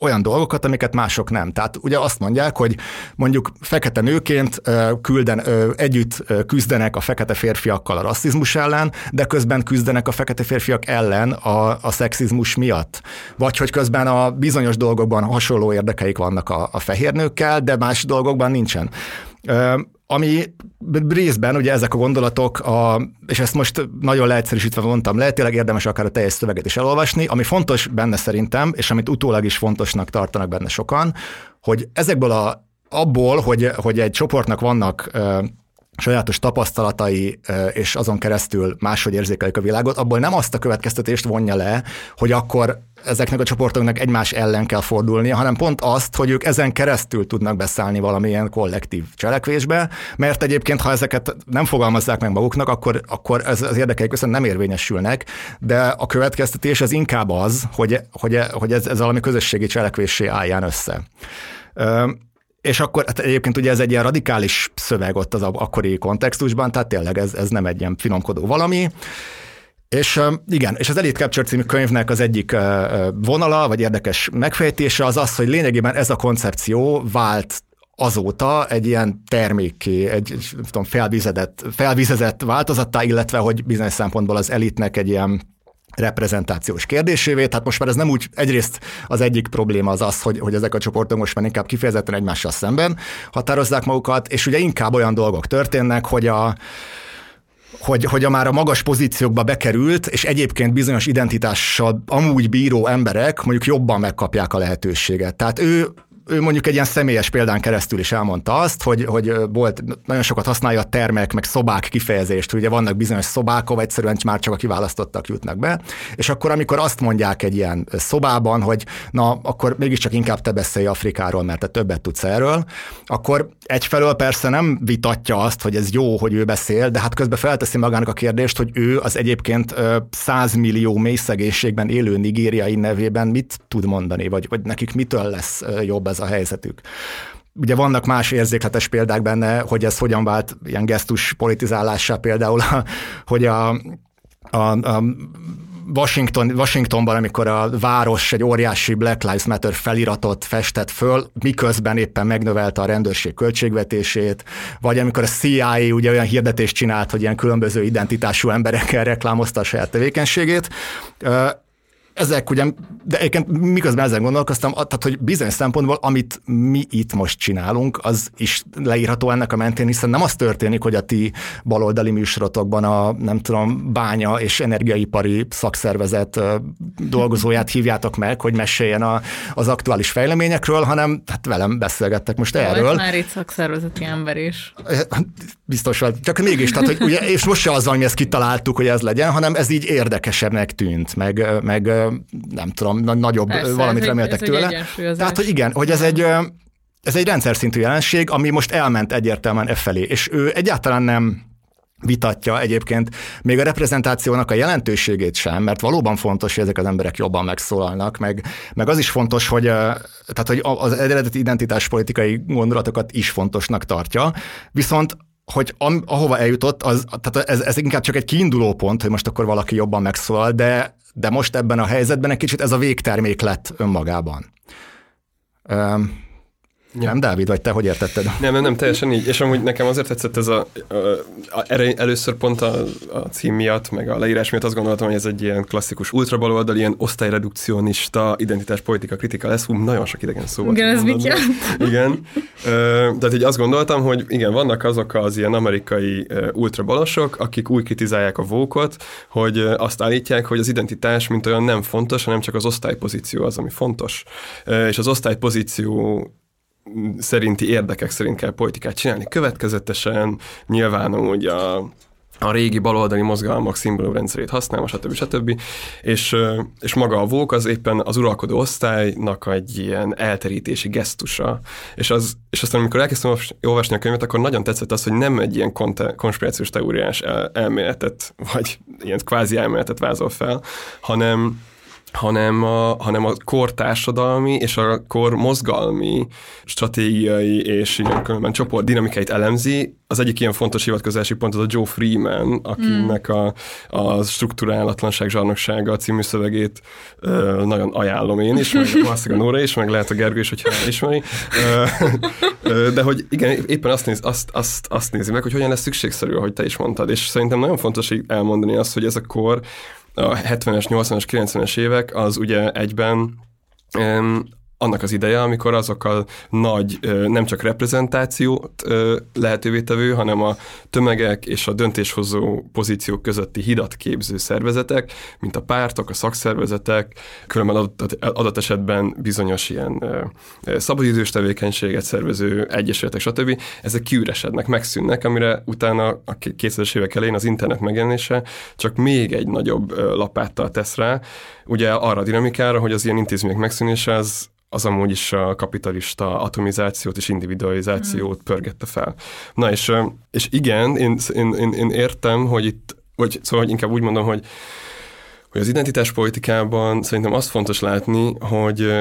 olyan dolgokat, amiket mások nem. Tehát ugye azt mondják, hogy mondjuk fekete nőként külden, együtt küzdenek a fekete férfiakkal a rasszizmus ellen, de közben küzdenek a fekete férfiak ellen a, a szexizmus miatt. Vagy hogy közben a bizonyos dolgokban hasonló érdekeik vannak a, a fehér nőkkel, de más dolgokban nincsen. Ami részben ugye ezek a gondolatok, a, és ezt most nagyon leegyszerűsítve mondtam le, tényleg érdemes akár a teljes szöveget is elolvasni, ami fontos benne szerintem, és amit utólag is fontosnak tartanak benne sokan, hogy ezekből a, abból, hogy, hogy egy csoportnak vannak ö, sajátos tapasztalatai, ö, és azon keresztül máshogy érzékelik a világot, abból nem azt a következtetést vonja le, hogy akkor ezeknek a csoportoknak egymás ellen kell fordulnia, hanem pont azt, hogy ők ezen keresztül tudnak beszállni valamilyen kollektív cselekvésbe, mert egyébként, ha ezeket nem fogalmazzák meg maguknak, akkor, akkor ez az érdekeik viszont nem érvényesülnek, de a következtetés az inkább az, hogy, hogy, hogy ez, ez valami közösségi cselekvéssé álljon össze. És akkor hát egyébként ugye ez egy ilyen radikális szöveg ott az akkori kontextusban, tehát tényleg ez, ez nem egy ilyen finomkodó valami. És igen, és az Elite Capture című könyvnek az egyik vonala, vagy érdekes megfejtése az az, hogy lényegében ez a koncepció vált azóta egy ilyen termékké, egy nem tudom, felvizezett, felvizezett változattá, illetve hogy bizonyos szempontból az elitnek egy ilyen reprezentációs kérdésévé, tehát most már ez nem úgy, egyrészt az egyik probléma az az, hogy, hogy ezek a csoportok most már inkább kifejezetten egymással szemben határozzák magukat, és ugye inkább olyan dolgok történnek, hogy a Hogy, hogy a már a magas pozíciókba bekerült, és egyébként bizonyos identitással amúgy bíró emberek mondjuk jobban megkapják a lehetőséget. Tehát ő ő mondjuk egy ilyen személyes példán keresztül is elmondta azt, hogy, hogy volt, nagyon sokat használja a termek, meg szobák kifejezést, ugye vannak bizonyos szobák, ahol egyszerűen már csak a kiválasztottak jutnak be, és akkor amikor azt mondják egy ilyen szobában, hogy na, akkor mégiscsak inkább te beszélj Afrikáról, mert te többet tudsz erről, akkor egyfelől persze nem vitatja azt, hogy ez jó, hogy ő beszél, de hát közben felteszi magának a kérdést, hogy ő az egyébként száz millió mély szegénységben élő nigériai nevében mit tud mondani, vagy, vagy nekik mitől lesz jobb ez a helyzetük. Ugye vannak más érzékletes példák benne, hogy ez hogyan vált ilyen gesztus politizálássá, például, hogy a, a, a Washington, Washingtonban, amikor a város egy óriási Black Lives Matter feliratot festett föl, miközben éppen megnövelte a rendőrség költségvetését, vagy amikor a C I A ugye olyan hirdetést csinált, hogy ilyen különböző identitású emberekkel reklámozta a saját tevékenységét. Ezek ugye, de egyébként miközben ezen gondolkoztam, tehát hogy bizonyos szempontból, amit mi itt most csinálunk, az is leírható ennek a mentén, hiszen nem az történik, hogy a ti baloldali műsorotokban a, nem tudom, bánya és energiaipari szakszervezet dolgozóját hívjátok meg, hogy meséljen a, az aktuális fejleményekről, hanem hát velem beszélgettek most de erről. Vagy már itt szakszervezeti ember is. Biztos, csak mégis, tehát, hogy ugye, és most se azzal, hogy ezt kitaláltuk, hogy ez legyen, hanem ez így érdekesebbnek tűnt, meg, meg nem tudom, nagyobb persze, valamit ez reméltek ez tőle. Tehát, hogy igen, hogy ez egy, ez egy rendszer szintű jelenség, ami most elment egyértelműen e felé, és ő egyáltalán nem vitatja egyébként még a reprezentációnak a jelentőségét sem, mert valóban fontos, hogy ezek az emberek jobban megszólalnak, meg, meg az is fontos, hogy, tehát, hogy az eredeti identitáspolitikai gondolatokat is fontosnak tartja, viszont hogy am, ahova eljutott, az, tehát ez, ez inkább csak egy kiinduló pont, hogy most akkor valaki jobban megszólal, de de most ebben a helyzetben egy kicsit ez a végtermék lett önmagában. Um. Nem, ja. Dávid, vagy te hogy értetted? Nem, nem, nem, teljesen így. És amúgy nekem azért tetszett ez a, a, a először pont a, a cím miatt, meg a leírás miatt azt gondoltam, hogy ez egy ilyen klasszikus ultrabaloldali, ilyen osztályredukcionista identitáspolitika kritika lesz. Hú, nagyon sok idegen szóval. Igen, ez mit jelent? Igen. Tehát így azt gondoltam, hogy igen, vannak azok az ilyen amerikai ultrabalosok, akik úgy kritizálják a vókot, hogy azt állítják, hogy az identitás mint olyan nem fontos, hanem csak az osztálypozíció az, ami fontos. És az osztálypozíció szerinti érdekek szerint kell politikát csinálni. Következetesen nyilván úgy a, a régi baloldali mozgalmak szimbólumrendszerét használva, stb. stb. És, és maga a vók az éppen az uralkodó osztálynak egy ilyen elterítési gesztusa. És, az, és aztán, amikor elkezdtem olvasni a könyvet, akkor nagyon tetszett az, hogy nem egy ilyen konta, konspirációs teóriás el, elméletet, vagy ilyen kvázi elméletet vázol fel, hanem hanem a, hanem a kor társadalmi és a kor mozgalmi, stratégiai és ilyen különben csoport dinamikáit elemzi. Az egyik ilyen fontos hivatkozási pont az a Joe Freeman, akinek mm. a, a Strukturálatlanság zsarnoksága című szövegét ö, nagyon ajánlom én is, meg a Nóra is, meg lehet a Gergő is, hogyha elismeri. De hogy igen, éppen azt, néz, azt, azt, azt nézi meg, hogy hogyan lesz szükségszerű, ahogy te is mondtad. És szerintem nagyon fontos elmondani azt, hogy ez a kor, a hetvenes, nyolcvanas, kilencvenes évek az ugye egyben um, annak az ideje, amikor azok a nagy, nem csak reprezentációt lehetővé tevő, hanem a tömegek és a döntéshozó pozíciók közötti hidat képző szervezetek, mint a pártok, a szakszervezetek, különben adott esetben bizonyos ilyen szabadidős tevékenységet szervező egyesületek, stb. Ezek kiüresednek, megszűnnek, amire utána a kétezres évek elején az internet megjelenése csak még egy nagyobb lapáttal tesz rá, ugye arra a dinamikára, hogy az ilyen intézmények megszűnése az az amúgy is a kapitalista atomizációt és individualizációt pörgette fel. Na és, és igen, én, én, én értem, hogy itt, vagy szóval hogy inkább úgy mondom, hogy, hogy az identitáspolitikában szerintem azt fontos látni, hogy,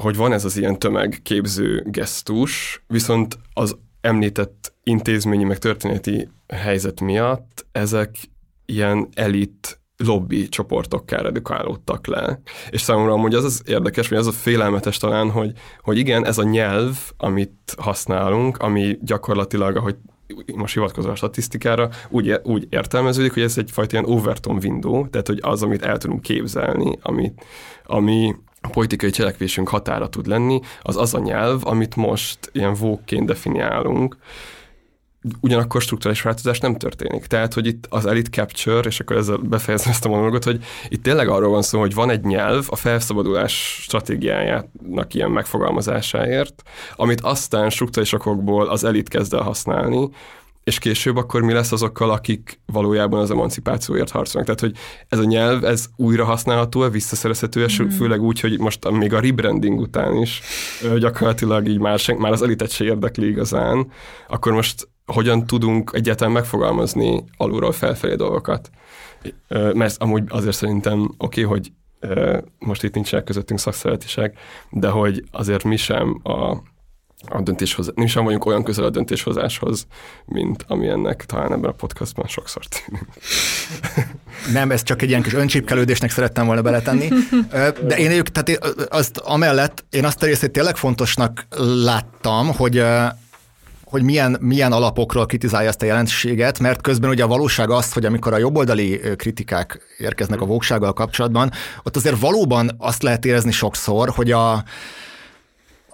hogy van ez az ilyen tömegképző gesztus, viszont az említett intézményi meg történeti helyzet miatt ezek ilyen elit lobby csoportokká redukálódtak le. És számomra amúgy az az érdekes, vagy az a félelmetes talán, hogy, hogy igen, ez a nyelv, amit használunk, ami gyakorlatilag, ahogy most hivatkozva a statisztikára, úgy, úgy értelmeződik, hogy ez egyfajta ilyen overton window, tehát hogy az, amit el tudunk képzelni, ami, ami a politikai cselekvésünk határa tud lenni, az az a nyelv, amit most ilyen vókként definiálunk. ugyanakkor strukturális változás nem történik. Tehát, hogy itt az Elite Capture, és akkor ezzel befejezem ezt a monologot, hogy itt tényleg arról van szó, hogy van egy nyelv a felszabadulás stratégiájának ilyen megfogalmazásáért, amit aztán strukturális okokból az elit kezd el használni, és később akkor mi lesz azokkal, akik valójában az emancipációért harcolnak. Tehát, hogy ez a nyelv, ez újra használható, visszaszerezhető, és mm. főleg úgy, hogy most még a rebranding után is gyakorlatilag így már, sen, már az elitet se érdekli igazán, akkor most hogyan tudunk egyáltalán megfogalmazni alulról felfelé dolgokat. Mert amúgy azért szerintem oké, okay, hogy most itt nincsenek közöttünk szakszeretiság, de hogy azért mi sem a a döntéshoz, nem sem vagyunk olyan közel a döntéshozáshoz, mint ami ennek talán ebben a podcastban sokszor tűnik. Nem, ez csak egy ilyen kis öncsípkelődésnek szerettem volna beletenni, de én, tehát azt, amellett én azt a részét tényleg fontosnak láttam, hogy, hogy milyen, milyen alapokról kritizálja ezt a jelenséget, mert közben ugye a valóság az, hogy amikor a jobboldali kritikák érkeznek a vógsággal kapcsolatban, ott azért valóban azt lehet érezni sokszor, hogy a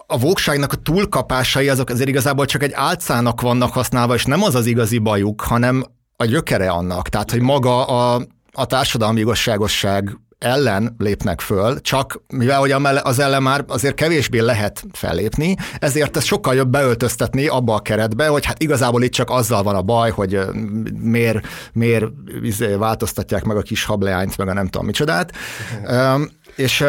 a vógságnak a túlkapásai azok azért igazából csak egy álcának vannak használva, és nem az az igazi bajuk, hanem a gyökere annak. Tehát, hogy maga a, a társadalmi igazságosság ellen lépnek föl, csak mivel hogy az ellen már azért kevésbé lehet fellépni, ezért ezt sokkal jobb beöltöztetni abba a keretbe, hogy hát igazából itt csak azzal van a baj, hogy miért, miért változtatják meg a kis hableányt, meg a nem tudom micsodát. Uh-huh. És...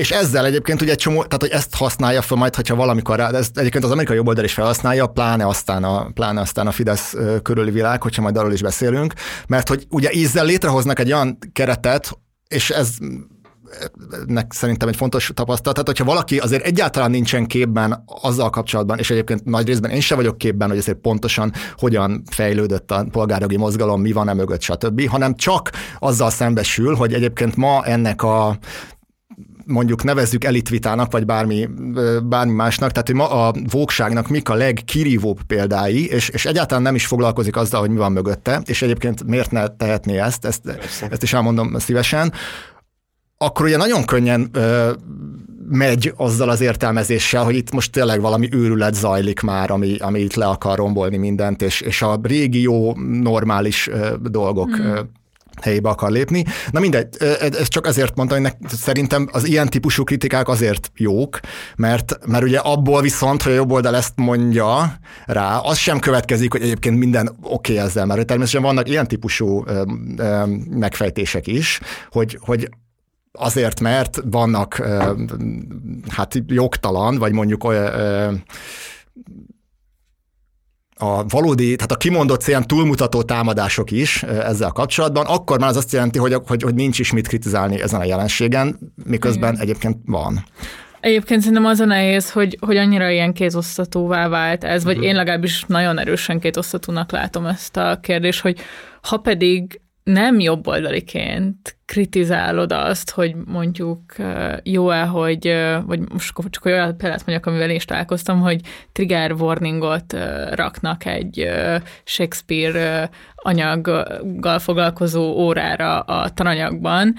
És ezzel egyébként ugye egy csomó, tehát hogy ezt használja fel majd, hogyha valamikor rá, ez egyébként az amerikai jobboldal is felhasználja, pláne aztán a, pláne aztán a Fidesz körüli világ, hogyha majd arról is beszélünk, mert hogy ugye ízzel létrehoznak egy olyan keretet, és ez nek szerintem egy fontos tapasztalat, tehát hogyha valaki azért egyáltalán nincsen képben azzal kapcsolatban, és egyébként nagy részben én sem vagyok képben, hogy azért pontosan hogyan fejlődött a polgárjogi mozgalom, mi van e mögött, stb., hanem csak azzal szembesül, hogy egyébként ma ennek a mondjuk nevezzük elitvitának, vagy bármi, bármi másnak, tehát hogy ma a vógságnak mik a legkirívóbb példái, és, és egyáltalán nem is foglalkozik azzal, hogy mi van mögötte, és egyébként miért ne tehetné ezt, ezt, ezt is elmondom szívesen, akkor ugye nagyon könnyen ö, megy azzal az értelmezéssel, hogy itt most tényleg valami őrület zajlik már, ami, ami itt le akar rombolni mindent, és, és a régi jó, normális ö, dolgok mm. ö, helyébe akar lépni. Na mindegy, ezt csak azért mondtam, hogy szerintem az ilyen típusú kritikák azért jók, mert, mert ugye abból viszont, hogy a jobb oldal ezt mondja rá, az sem következik, hogy egyébként minden oké okay ezzel, mert természetesen vannak ilyen típusú ö, ö, megfejtések is, hogy, hogy azért, mert vannak ö, hát jogtalan, vagy mondjuk olyan ö, a valódi, tehát a kimondott célán túlmutató támadások is ezzel kapcsolatban, akkor már az azt jelenti, hogy, hogy, hogy nincs is mit kritizálni ezen a jelenségen, miközben igen. Egyébként van. Egyébként szerintem az a nehéz, hogy, hogy annyira ilyen kézosztatóvá vált ez, vagy uh-huh. én legalábbis nagyon erősen kézosztatónak látom ezt a kérdést, hogy ha pedig nem jobboldaliként kritizálod azt, hogy mondjuk jó-e, hogy, vagy most csak olyan példát mondjak, amivel én is találkoztam, hogy trigger warningot raknak egy Shakespeare anyaggal foglalkozó órára a tananyagban,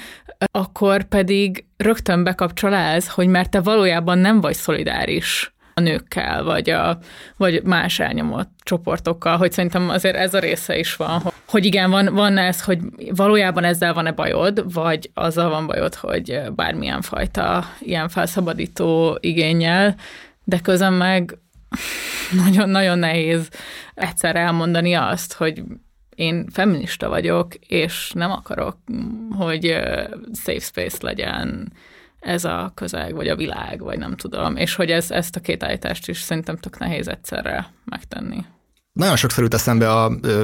akkor pedig rögtön bekapcsol ez, hogy mert te valójában nem vagy szolidáris a nőkkel, vagy, a, vagy más elnyomott csoportokkal, hogy szerintem azért ez a része is van, hogy igen, van, van ez, hogy valójában ezzel van-e bajod, vagy azzal van bajod, hogy bármilyen fajta ilyen felszabadító igénnyel, de közben meg nagyon-nagyon nehéz egyszer elmondani azt, hogy én feminista vagyok, és nem akarok, hogy safe space legyen ez a közeg, vagy a világ, vagy nem tudom, és hogy ez, ezt a két állítást is szerintem tök nehéz egyszerre megtenni. Nagyon sokszor jut eszembe a ö,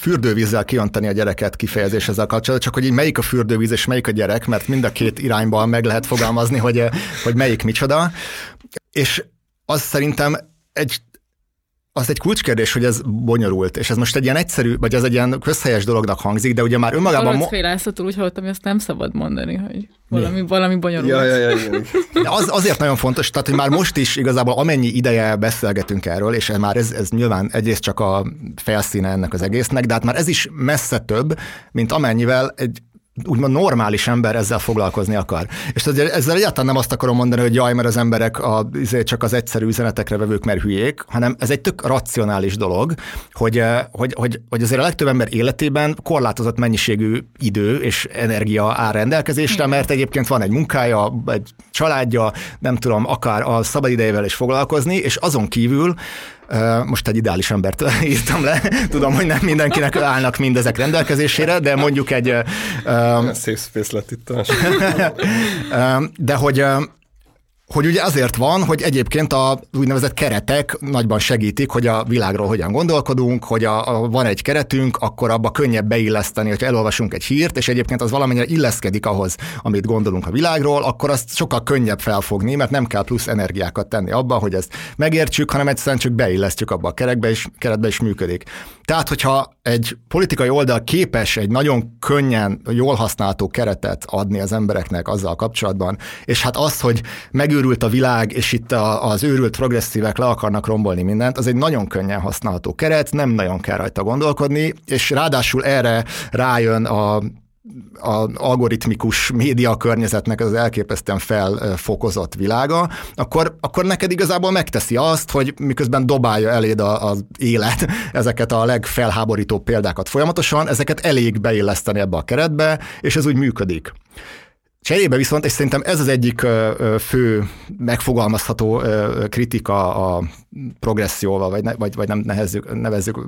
fürdővízzel kiönteni a gyereket kifejezés ezzel kapcsolatban, csak hogy így melyik a fürdővíz és melyik a gyerek, mert mind a két irányban meg lehet fogalmazni, hogy, hogy melyik micsoda. És az szerintem egy, az egy kulcskérdés, hogy ez bonyolult, és ez most egy ilyen egyszerű, vagy ez egy ilyen közhelyes dolognak hangzik, de ugye már önmagában... Valószfélászatul úgy hallottam, hogy azt nem szabad mondani, hogy valami, valami bonyolult. Ja, ja, ja, ja. Az, azért nagyon fontos, tehát hogy már most is igazából amennyi ideje beszélgetünk erről, és már ez, ez nyilván egyrészt csak a felszíne ennek az egésznek, de hát már ez is messze több, mint amennyivel egy úgymond normális ember ezzel foglalkozni akar. És ezzel egyáltalán nem azt akarom mondani, hogy jaj, mert az emberek a, csak az egyszerű üzenetekre vevők, mert hülyék, hanem ez egy tök racionális dolog, hogy, hogy, hogy, hogy azért a legtöbb ember életében korlátozott mennyiségű idő és energia áll rendelkezésre, mert egyébként van egy munkája, egy családja, nem tudom, akár a szabadidejével is foglalkozni, és azon kívül most egy ideális embert írtam le, tudom, hogy nem mindenkinek állnak mindezek rendelkezésére, de mondjuk egy... Um, safe space lett itt. De hogy, hogy ugye azért van, hogy egyébként az úgynevezett keretek nagyban segítik, hogy a világról hogyan gondolkodunk, hogy a, a, van egy keretünk, akkor abba könnyebb beilleszteni, hogyha elolvasunk egy hírt, és egyébként az valamennyire illeszkedik ahhoz, amit gondolunk a világról, akkor azt sokkal könnyebb felfogni, mert nem kell plusz energiákat tenni abba, hogy ezt megértsük, hanem egyszerűen csak beillesztjük abba a keretbe, és keretbe is működik. Tehát, hogyha egy politikai oldal képes egy nagyon könnyen, jól használható keretet adni az embereknek azzal kapcsolatban, és hát az, hogy megő őrült a világ, és itt a, az őrült progresszívek le akarnak rombolni mindent, az egy nagyon könnyen használható keret, nem nagyon kell rajta gondolkodni, és ráadásul erre rájön a az algoritmikus média környezetnek az elképesztően felfokozott világa, akkor, akkor neked igazából megteszi azt, hogy miközben dobálja eléd az élet ezeket a legfelháborítóbb példákat folyamatosan, ezeket elég beilleszteni ebbe a keretbe, és ez úgy működik. Cserébe viszont, és szerintem ez az egyik fő megfogalmazható kritika a progresszióval, vagy, ne, vagy, vagy nem nehezzük, nevezzük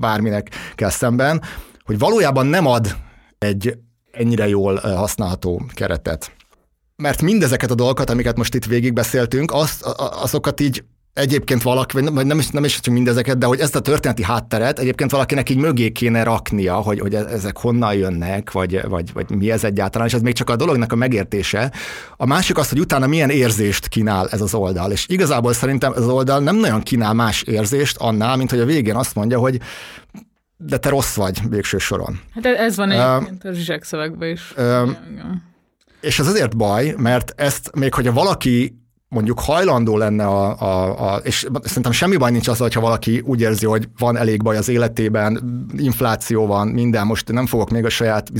bárminek kell szemben, hogy valójában nem ad egy ennyire jól használható keretet. Mert mindezeket a dolgokat, amiket most itt végigbeszéltünk, az, azokat így egyébként valaki, vagy nem is, nem is csak mindezeket, de hogy ezt a történeti hátteret egyébként valakinek így mögé kéne raknia, hogy, hogy ezek honnan jönnek, vagy, vagy, vagy mi ez egyáltalán, és ez még csak a dolognak a megértése. A másik az, hogy utána milyen érzést kínál ez az oldal, és igazából szerintem ez az oldal nem nagyon kínál más érzést annál, mint hogy a végén azt mondja, hogy de te rossz vagy végső soron. Hát ez van egyébként uh, a zsizekszövegben is. Uh, ja, ja. És ez azért baj, mert ezt még, hogyha valaki mondjuk hajlandó lenne, a, a, a, és szerintem semmi baj nincs az, hogyha valaki úgy érzi, hogy van elég baj az életében, infláció van, minden, most nem fogok még a saját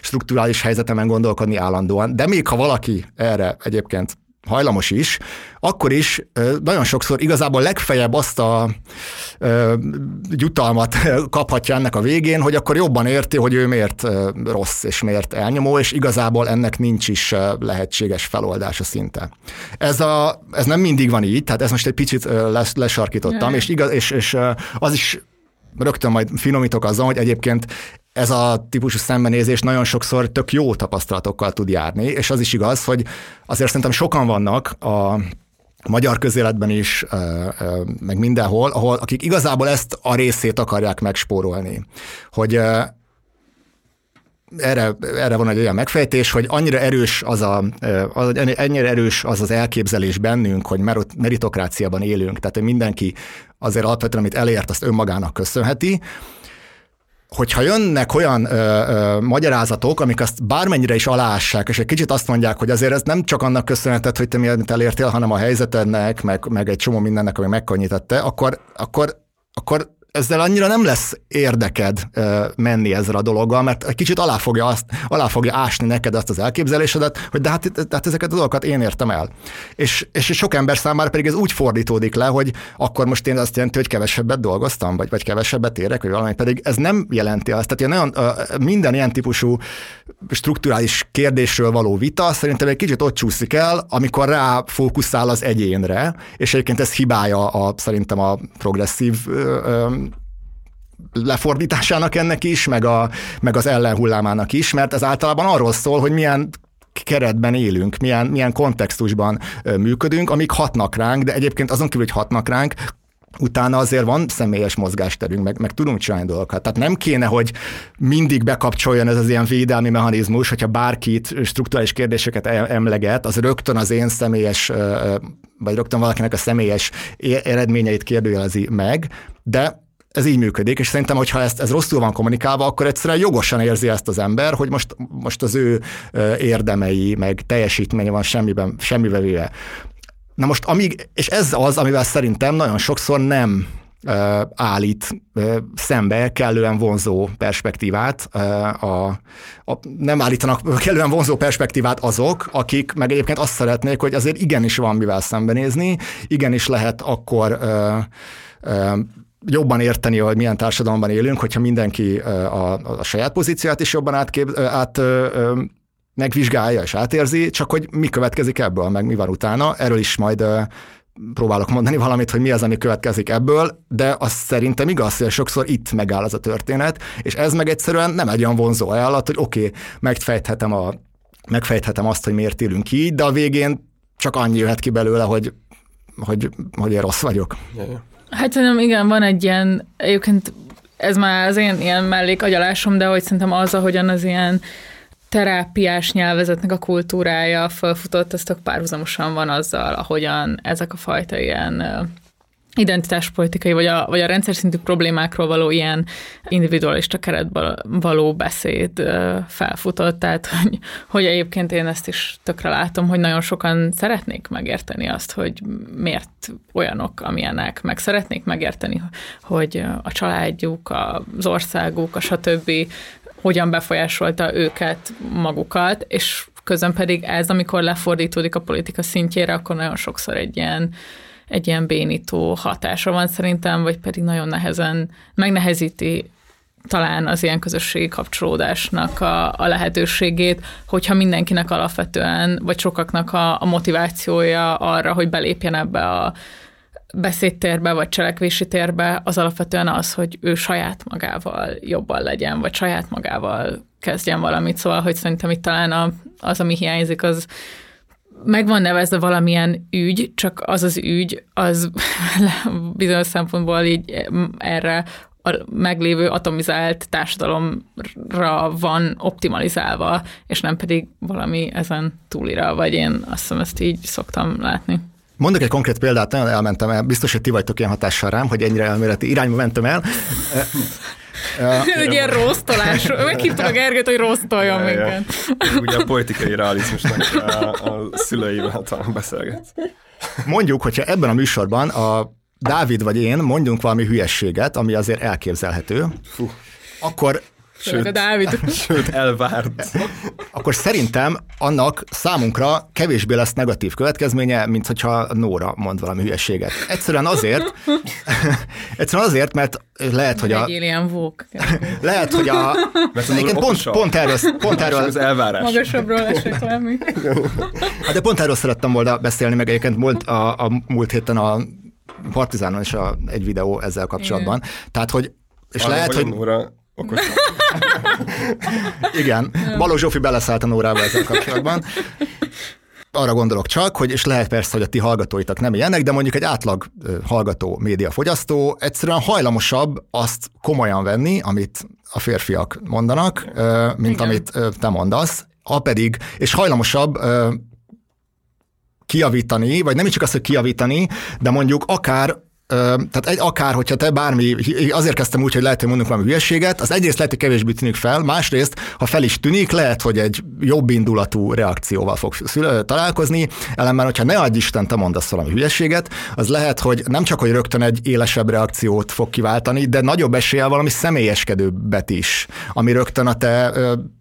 strukturális helyzetemen gondolkodni állandóan, de még ha valaki erre egyébként hajlamos is, akkor is nagyon sokszor igazából legfeljebb azt a e, jutalmat kaphatja ennek a végén, hogy akkor jobban érti, hogy ő miért rossz és miért elnyomó, és igazából ennek nincs is lehetséges feloldása szinte. Ez, a, ez nem mindig van így, tehát ezt most egy picit les, lesarkítottam, és, igaz, és, és az is rögtön majd finomítok azzal, hogy egyébként ez a típusú szembenézés nagyon sokszor tök jó tapasztalatokkal tud járni, és az is igaz, hogy azért szerintem sokan vannak a magyar közéletben is, meg mindenhol, ahol akik igazából ezt a részét akarják megspórolni. Hogy erre, erre van egy olyan megfejtés, hogy annyira erős az, a, az, annyira erős az, az elképzelés bennünk, hogy meritokráciában élünk, tehát hogy mindenki azért alapvetően, amit elért, azt önmagának köszönheti, hogyha jönnek olyan ö, ö, magyarázatok, amik azt bármennyire is aláássák, és egy kicsit azt mondják, hogy azért ez nem csak annak köszönheted, hogy te miért elértél, hanem a helyzetednek, meg, meg egy csomó mindennek, ami megkönnyítette, akkor, akkor, akkor ezzel annyira nem lesz érdeked ö, menni ezzel a dologgal, mert egy kicsit alá fogja, azt, alá fogja ásni neked azt az elképzelésedet, hogy de hát, de hát ezeket a dolgokat én értem el. És, és sok ember számára pedig ez úgy fordítódik le, hogy akkor most én azt jelenti, hogy kevesebbet dolgoztam, vagy, vagy kevesebbet érek, vagy valami, pedig ez nem jelenti azt. Tehát ilyen nagyon, ö, minden ilyen típusú strukturális kérdésről való vita szerintem egy kicsit ott csúszik el, amikor rá fókuszál az egyénre, és egyébként ez hibája a, szerintem a progresszív ö, ö, lefordításának ennek is, meg, a, meg az ellenhullámának is, mert ez általában arról szól, hogy milyen keretben élünk, milyen, milyen kontextusban működünk, amik hatnak ránk, de egyébként azon kívül, hogy hatnak ránk, utána azért van személyes mozgásterünk, meg, meg tudunk csinálni dolgokat. Tehát nem kéne, hogy mindig bekapcsoljon ez az ilyen védelmi mechanizmus, hogyha bárkit strukturális kérdéseket emleget, az rögtön az én személyes, vagy rögtön valakinek a személyes eredményeit kérdőjelezi meg, de ez így működik, és szerintem, hogyha ezt, ez rosszul van kommunikálva, akkor egyszerűen jogosan érzi ezt az ember, hogy most, most az ő érdemei, meg teljesítménye van semmiben, semmibe véve. Na most, amíg, és ez az, amivel szerintem nagyon sokszor nem állít szembe kellően vonzó perspektívát. A, a, nem állítanak kellően vonzó perspektívát azok, akik meg egyébként azt szeretnék, hogy azért igenis van mivel szembenézni, igenis lehet akkor ö, ö, jobban érteni, hogy milyen társadalomban élünk, hogyha mindenki a, a saját pozícióját is jobban átkép, át, ö, megvizsgálja és átérzi, csak hogy mi következik ebből, meg mi van utána. Erről is majd ö, próbálok mondani valamit, hogy mi az, ami következik ebből, de az szerintem igaz, hogy sokszor itt megáll az a történet, és ez meg egyszerűen nem egy olyan vonzó ajánlat, hogy oké, okay, megfejthetem, a, megfejthetem azt, hogy miért élünk így, de a végén csak annyi jöhet ki belőle, hogy, hogy, hogy én rossz vagyok. Hát szerintem igen, van egy ilyen, egyébként ez már az én ilyen mellékagyalásom, de hogy szerintem az, ahogyan az ilyen terápiás nyelvezetnek a kultúrája felfutott, ez tök párhuzamosan van azzal, ahogyan ezek a fajta ilyen identitáspolitikai, vagy a, vagy a rendszer szintű problémákról való ilyen individualista keretben való beszéd felfutott. Tehát, hogy, hogy egyébként én ezt is tökre látom, hogy nagyon sokan szeretnék megérteni azt, hogy miért olyanok, amilyenek, meg szeretnék megérteni, hogy a családjuk, az országuk, a stb., hogyan befolyásolta őket, magukat, és közben pedig ez, amikor lefordítódik a politika szintjére, akkor nagyon sokszor egy ilyen, egy ilyen bénító hatása van szerintem, vagy pedig nagyon nehezen megnehezíti talán az ilyen közösségi kapcsolódásnak a, a lehetőségét, hogyha mindenkinek alapvetően, vagy sokaknak a, a motivációja arra, hogy belépjen ebbe a beszédtérbe, vagy cselekvési térbe, az alapvetően az, hogy ő saját magával jobban legyen, vagy saját magával kezdjen valamit. Szóval, hogy szerintem itt talán a, az, ami hiányzik, az meg van nevezve valamilyen ügy, csak az az ügy, az bizonyos szempontból így erre a meglévő atomizált társadalomra van optimalizálva, és nem pedig valami ezen túlira, vagy én azt hiszem, ezt így szoktam látni. Mondok egy konkrét példát, nagyon elmentem el, biztos, hogy ti vagytok ilyen hatással rám, hogy ennyire elméleti irányba mentem el. Egy ilyen rosztolás, meghívtuk a Gergőt, hogy rosztoljon minket. Ugye a politikai realizmusnak a, a szüleivel talán beszélgetsz. Mondjuk, hogyha ebben a műsorban a Dávid vagy én mondjunk valami hülyességet, ami azért elképzelhető, Fú. akkor... Sőt, Dávid. Sőt, elvárt. Akkor szerintem annak számunkra kevésbé lesz negatív következménye, mint hogyha Nóra mond valami hülyeséget. Egyszerűen azért, egyszerűen azért, mert lehet, hogy a... Legyél ilyen vók. Lehet, hogy a... Egyébként pont, pont erről... Pont erről az elvárás. Magasabbról esett valami. Hát de pont erről szerettem volna beszélni, meg egyébként múlt, a, a múlt héten a Partizánon is a, egy videó ezzel kapcsolatban. Igen. Tehát, hogy... És Valami lehet, hogy... Nóra... Igen, Balogh Zsófi beleszállt a Nórába ezzel kapcsolatban. Arra gondolok csak, hogy és lehet persze, hogy a ti hallgatóitak nem ilyenek, de mondjuk egy átlag hallgató, médiafogyasztó egyszerűen hajlamosabb azt komolyan venni, amit a férfiak mondanak, mint Igen. amit te mondasz, ha pedig, és hajlamosabb kijavítani, vagy nem is csak azt, hogy kijavítani, de mondjuk akár tehát egy, akár, hogyha te bármi, azért kezdtem úgy, hogy lehet, hogy mondunk valami hülyeséget, az egyrészt lehet, hogy kevésbé tűnik fel, másrészt, ha fel is tűnik, lehet, hogy egy jobb indulatú reakcióval fog találkozni, ellenben, hogyha ne adj Isten, te mondasz valami hülyeséget, az lehet, hogy nem csak, hogy rögtön egy élesebb reakciót fog kiváltani, de nagyobb eséllyel valami személyeskedőbbet is, ami rögtön a te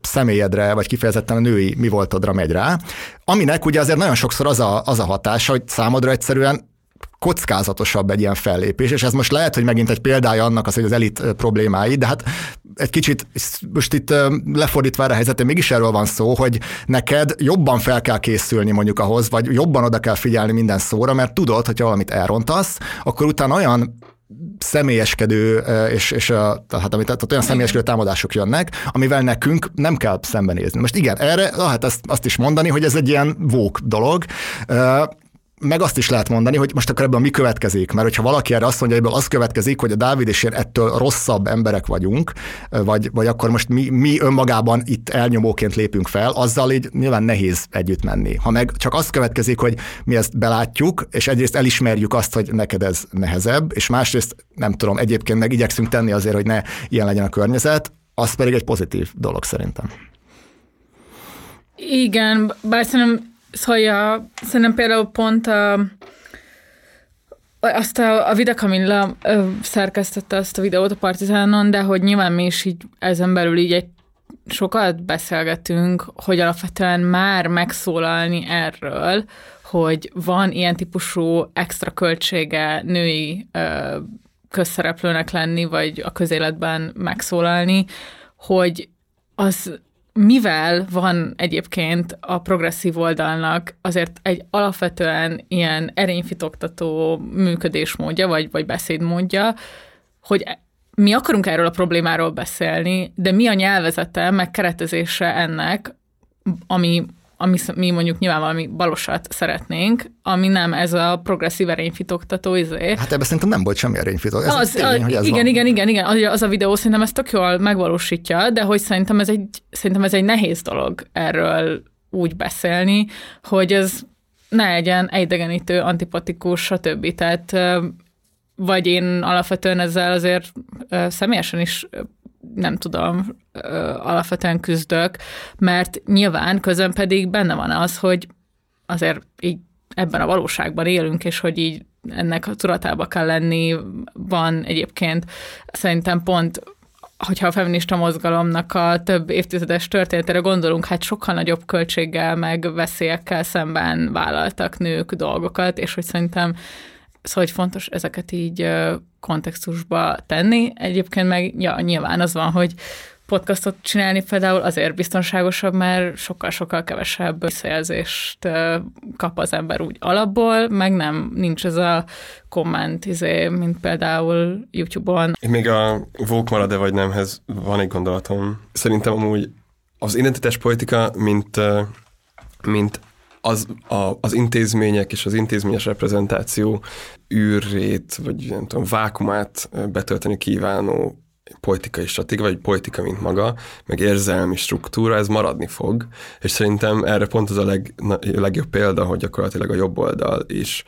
személyedre, vagy kifejezetten a női mi voltodra megy rá, aminek ugye azért nagyon sokszor az a, az a hatása, hogy számodra egyszerűen kockázatosabb egy ilyen fellépés, és ez most lehet, hogy megint egy példája annak az, hogy az elit problémái, de hát egy kicsit most itt lefordítva erre a helyzetet, mégis erről van szó, hogy neked jobban fel kell készülni mondjuk ahhoz, vagy jobban oda kell figyelni minden szóra, mert tudod, hogyha valamit elrontasz, akkor utána olyan személyeskedő, és, és tehát, tehát olyan személyeskedő támadások jönnek, amivel nekünk nem kell szembenézni. Most igen, erre hát azt, azt is mondani, hogy ez egy ilyen vók dolog, meg azt is lehet mondani, hogy most akkor ebből mi következik, mert hogyha valaki erre azt mondja, hogy ebből az következik, hogy a Dávid és én ettől rosszabb emberek vagyunk, vagy, vagy akkor most mi, mi önmagában itt elnyomóként lépünk fel, azzal így nyilván nehéz együtt menni. Ha meg csak azt következik, hogy mi ezt belátjuk, és egyrészt elismerjük azt, hogy neked ez nehezebb, és másrészt nem tudom, egyébként meg igyekszünk tenni azért, hogy ne ilyen legyen a környezet, az pedig egy pozitív dolog szerintem. Igen, bár szerintem Szóval ja, szerintem például pont a, Azt a, a Vida Kamilla szerkesztette azt a videót a Partizánon, de hogy nyilván mi is így ezen belül így egy sokat beszélgetünk, hogy alapvetően már megszólalni erről, hogy van ilyen típusú extra költsége női ö, közszereplőnek lenni, vagy a közéletben megszólalni, hogy az mivel van egyébként a progresszív oldalnak azért egy alapvetően ilyen erényfitoktató működésmódja, vagy, vagy beszédmódja, hogy mi akarunk erről a problémáról beszélni, de mi a nyelvezete, meg keretezése ennek, ami, ami mi mondjuk nyilván valami balosat szeretnénk, ami nem ez a progresszív erényfitoktató izé. Hát ebben szerintem nem volt semmi erényfitoktató. Az, tény, a, igen, van. igen, igen, igen. Az, az a videó szerintem ezt tök jól megvalósítja, de hogy szerintem ez egy, szerintem ez egy nehéz dolog erről úgy beszélni, hogy ez ne legyen idegenítő, antipatikus, stb. Tehát vagy én alapvetően ezzel azért személyesen is nem tudom, alapvetően küzdök, mert nyilván közben pedig benne van az, hogy azért így ebben a valóságban élünk, és hogy így ennek a tudatába kell lenni, van egyébként szerintem pont, hogyha a feminista mozgalomnak a több évtizedes történetre gondolunk, hát sokkal nagyobb költséggel, meg veszélyekkel szemben vállaltak nők dolgokat, és hogy szerintem szóval, hogy fontos ezeket így kontextusba tenni. Egyébként meg ja, nyilván az van, hogy podcastot csinálni például azért biztonságosabb, mert sokkal-sokkal kevesebb visszajelzést kap az ember úgy alapból, meg nem, nincs ez a komment, izé, mint például YouTube-on. Még a woke marad-e vagy nemhez van egy gondolatom. Szerintem amúgy az identitás politika, mint, mint Az, a, az intézmények és az intézményes reprezentáció űrét, vagy nem tudom, vákumát betölteni kívánó politikai stratégia, vagy politika, mint maga, meg érzelmi struktúra, ez maradni fog. És szerintem erre pont az a leg, na, legjobb példa, hogy gyakorlatilag a jobb oldal is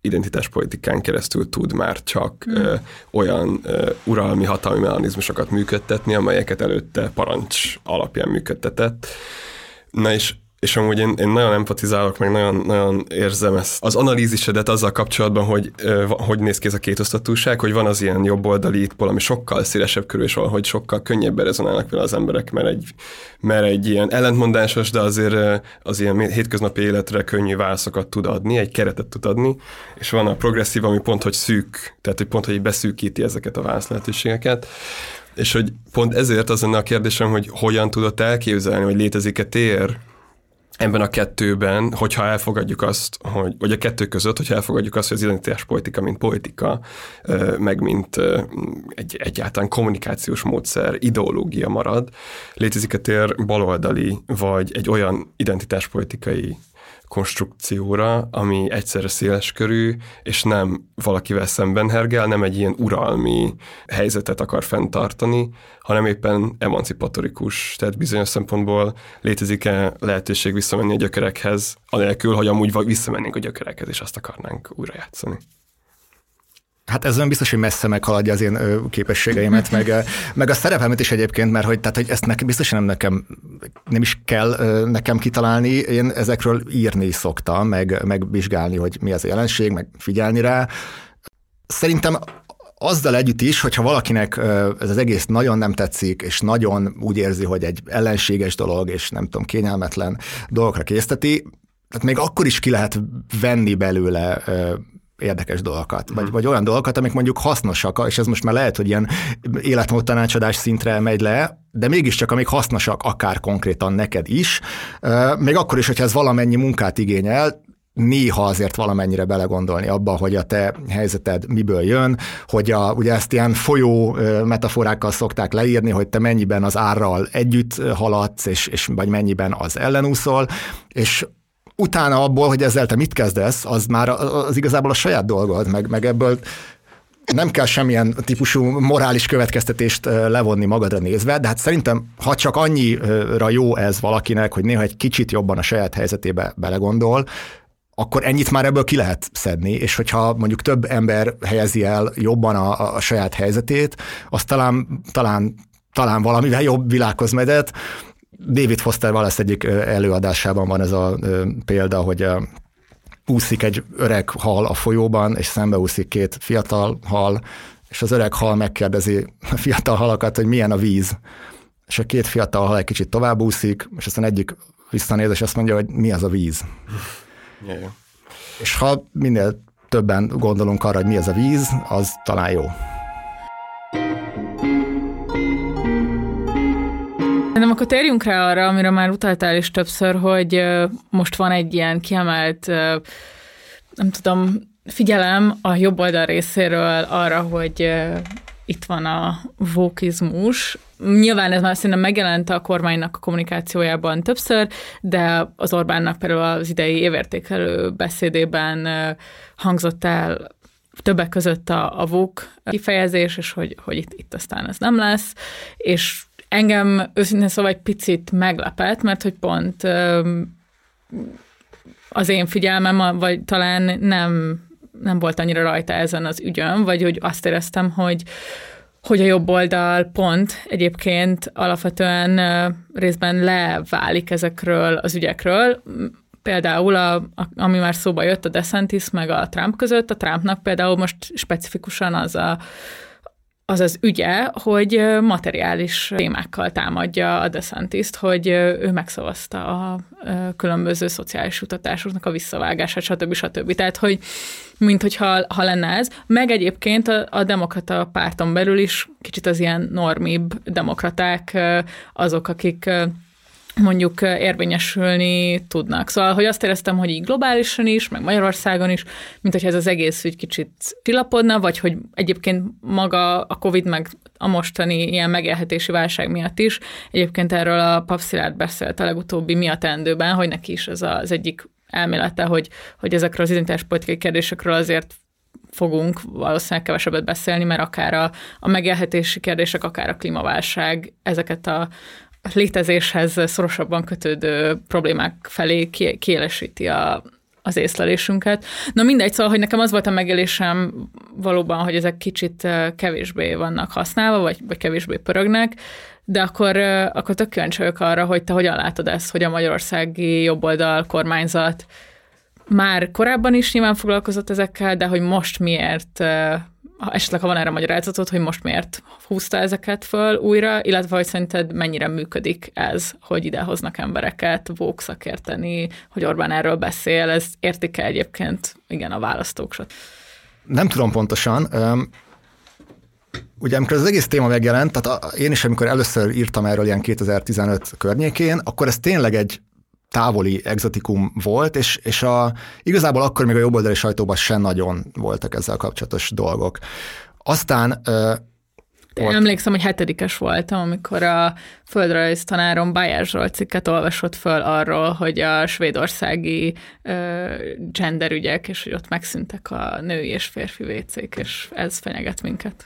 identitáspolitikán keresztül tud már csak mm. ö, olyan ö, uralmi hatalmi mechanizmusokat működtetni, amelyeket előtte parancs alapján működtetett. Na és És amúgy én, én nagyon empatizálok, meg nagyon, nagyon érzem ezt. Az analízisedet azzal kapcsolatban, hogy ö, hogy néz ki ez a kétosztatúság, hogy van az ilyen jobboldali ittpol, ami sokkal szélesebb körül, és hogy sokkal könnyebben rezonálnak vele az emberek, mert egy, mert egy ilyen ellentmondásos, de azért az ilyen hétköznapi életre könnyű válaszokat tud adni, egy keretet tud adni, és van a progresszív, ami pont, hogy szűk, tehát hogy pont, hogy beszűkíti ezeket a válaszlehetőségeket. És hogy pont ezért az lenne a kérdésem, hogy hogyan tudod elképzelni, hogy létezik-e tér ebben a kettőben, hogyha elfogadjuk azt, hogy, vagy a kettő között, hogyha elfogadjuk azt, hogy az identitáspolitika, mint politika, meg mint egy, egyáltalán kommunikációs módszer, ideológia marad, létezik a tér baloldali, vagy egy olyan identitáspolitikai konstrukcióra, ami egyszerre széleskörű, és nem valakivel szemben hergel, nem egy ilyen uralmi helyzetet akar fenntartani, hanem éppen emancipatorikus. Tehát bizonyos szempontból létezik-e lehetőség visszamenni a gyökerekhez, anélkül, hogy amúgy visszamennénk a gyökerekhez, és azt akarnánk újra játszani. Hát ez nem biztos, hogy messze meghaladja az én képességeimet, meg, meg a szerepemet is egyébként, mert hogy, tehát, hogy ezt neki, biztos nem nekem, nem is kell nekem kitalálni, én ezekről írni szoktam, meg, meg vizsgálni, hogy mi az jelenség, meg figyelni rá. Szerintem azzal együtt is, hogyha valakinek ez az egész nagyon nem tetszik, és nagyon úgy érzi, hogy egy ellenséges dolog, és nem tudom, kényelmetlen dolgokra készteti, tehát még akkor is ki lehet venni belőle érdekes dolgokat, vagy, vagy olyan dolgokat, amik mondjuk hasznosak, és ez most már lehet, hogy ilyen életmód tanácsadás szintre megy le, de mégiscsak amik hasznosak, akár konkrétan neked is, még akkor is, hogyha ez valamennyi munkát igényel, néha azért valamennyire belegondolni abba, hogy a te helyzeted miből jön, hogy a, ugye ezt ilyen folyó metaforákkal szokták leírni, hogy te mennyiben az árral együtt haladsz, és, és vagy mennyiben az ellenúszol, és utána abból, hogy ezzel te mit kezdesz, az már az igazából a saját dolgod, meg, meg ebből nem kell semmilyen típusú morális következtetést levonni magadra nézve, de hát szerintem, ha csak annyira jó ez valakinek, hogy néha egy kicsit jobban a saját helyzetébe belegondol, akkor ennyit már ebből ki lehet szedni, és hogyha mondjuk több ember helyezi el jobban a, a saját helyzetét, az talán, talán, talán valamivel jobb világhoz medet. David Foster Wallace egyik előadásában van ez a példa, hogy úszik egy öreg hal a folyóban, és szembeúszik két fiatal hal, és az öreg hal megkérdezi a fiatal halakat, hogy milyen a víz. És a két fiatal hal egy kicsit tovább úszik, és aztán egyik visszanéz, és azt mondja, hogy mi az a víz. Yeah. És ha minél többen gondolunk arra, hogy mi az a víz, az talán jó. Nem, akkor térjünk rá arra, amire már utaltál is többször, hogy most van egy ilyen kiemelt, nem tudom, figyelem a jobb oldal részéről arra, hogy itt van a vókizmus. Nyilván ez már szerintem megjelent a kormánynak a kommunikációjában többször, de az Orbánnak például az idei évértékelő beszédében hangzott el többek között a, a vók kifejezés, és hogy, hogy itt, itt aztán ez nem lesz, és engem őszintén szóval egy picit meglepett, mert hogy pont az én figyelmem, vagy talán nem, nem volt annyira rajta ezen az ügyön, vagy hogy azt éreztem, hogy, hogy a jobb oldal pont egyébként alapvetően részben leválik ezekről az ügyekről. Például, a, a, ami már szóba jött, a DeSantis meg a Trump között, a Trumpnak például most specifikusan az a az az ügye, hogy materiális témákkal támadja a DeSantist, hogy ő megszavazta a különböző szociális jutatásoknak a visszavágását, stb. stb. Tehát, hogy minthogyha ha lenne ez. Meg egyébként a, a demokrata párton belül is kicsit az ilyen normibb demokraták azok, akik mondjuk érvényesülni tudnak. Szóval, hogy azt éreztem, hogy így globálisan is, meg Magyarországon is, mint hogyha ez az egész úgy kicsit kilapodna, vagy hogy egyébként maga a Covid, meg a mostani ilyen megélhetési válság miatt is. Egyébként erről a Papszilárd beszélt a legutóbbi Mi a teendőben, hogy neki is ez az egyik elmélete, hogy, hogy ezekről az identitáspolitikai kérdésekről azért fogunk valószínűleg kevesebbet beszélni, mert akár a, a megélhetési kérdések, akár a klímaválság, ezeket a létezéshez szorosabban kötődő problémák felé kielesíti a, az észlelésünket. Na mindegy, szóval, hogy nekem az volt a megélésem valóban, hogy ezek kicsit kevésbé vannak használva, vagy, vagy kevésbé pörögnek, de akkor, akkor tök kíváncsi vagyok arra, hogy te hogyan látod ezt, hogy a magyarországi jobboldal kormányzat már korábban is nyilván foglalkozott ezekkel, de hogy most miért... esetleg, ha van erre magyarázatod, hogy most miért húzta ezeket föl újra, illetve hogy szerinted mennyire működik ez, hogy idehoznak embereket, vók szakérteni, hogy Orbán erről beszél, ez értik-e egyébként, igen, a választóksat? Nem tudom pontosan. Ugye amikor az egész téma megjelent, tehát én is, amikor először írtam erről ilyen kétezer-tizenöt környékén, akkor ez tényleg egy távoli egzotikum volt, és, és a, igazából akkor még a jobboldali sajtóban sem nagyon voltak ezzel kapcsolatos dolgok. Aztán... Uh, volt... Emlékszem, hogy hetedikes voltam, amikor a földrajz tanárom Bájer Zsolt cikket olvasott föl arról, hogy a svédországi uh, genderügyek, és hogy ott megszűntek a női és férfi vécék, és ez fenyeget minket.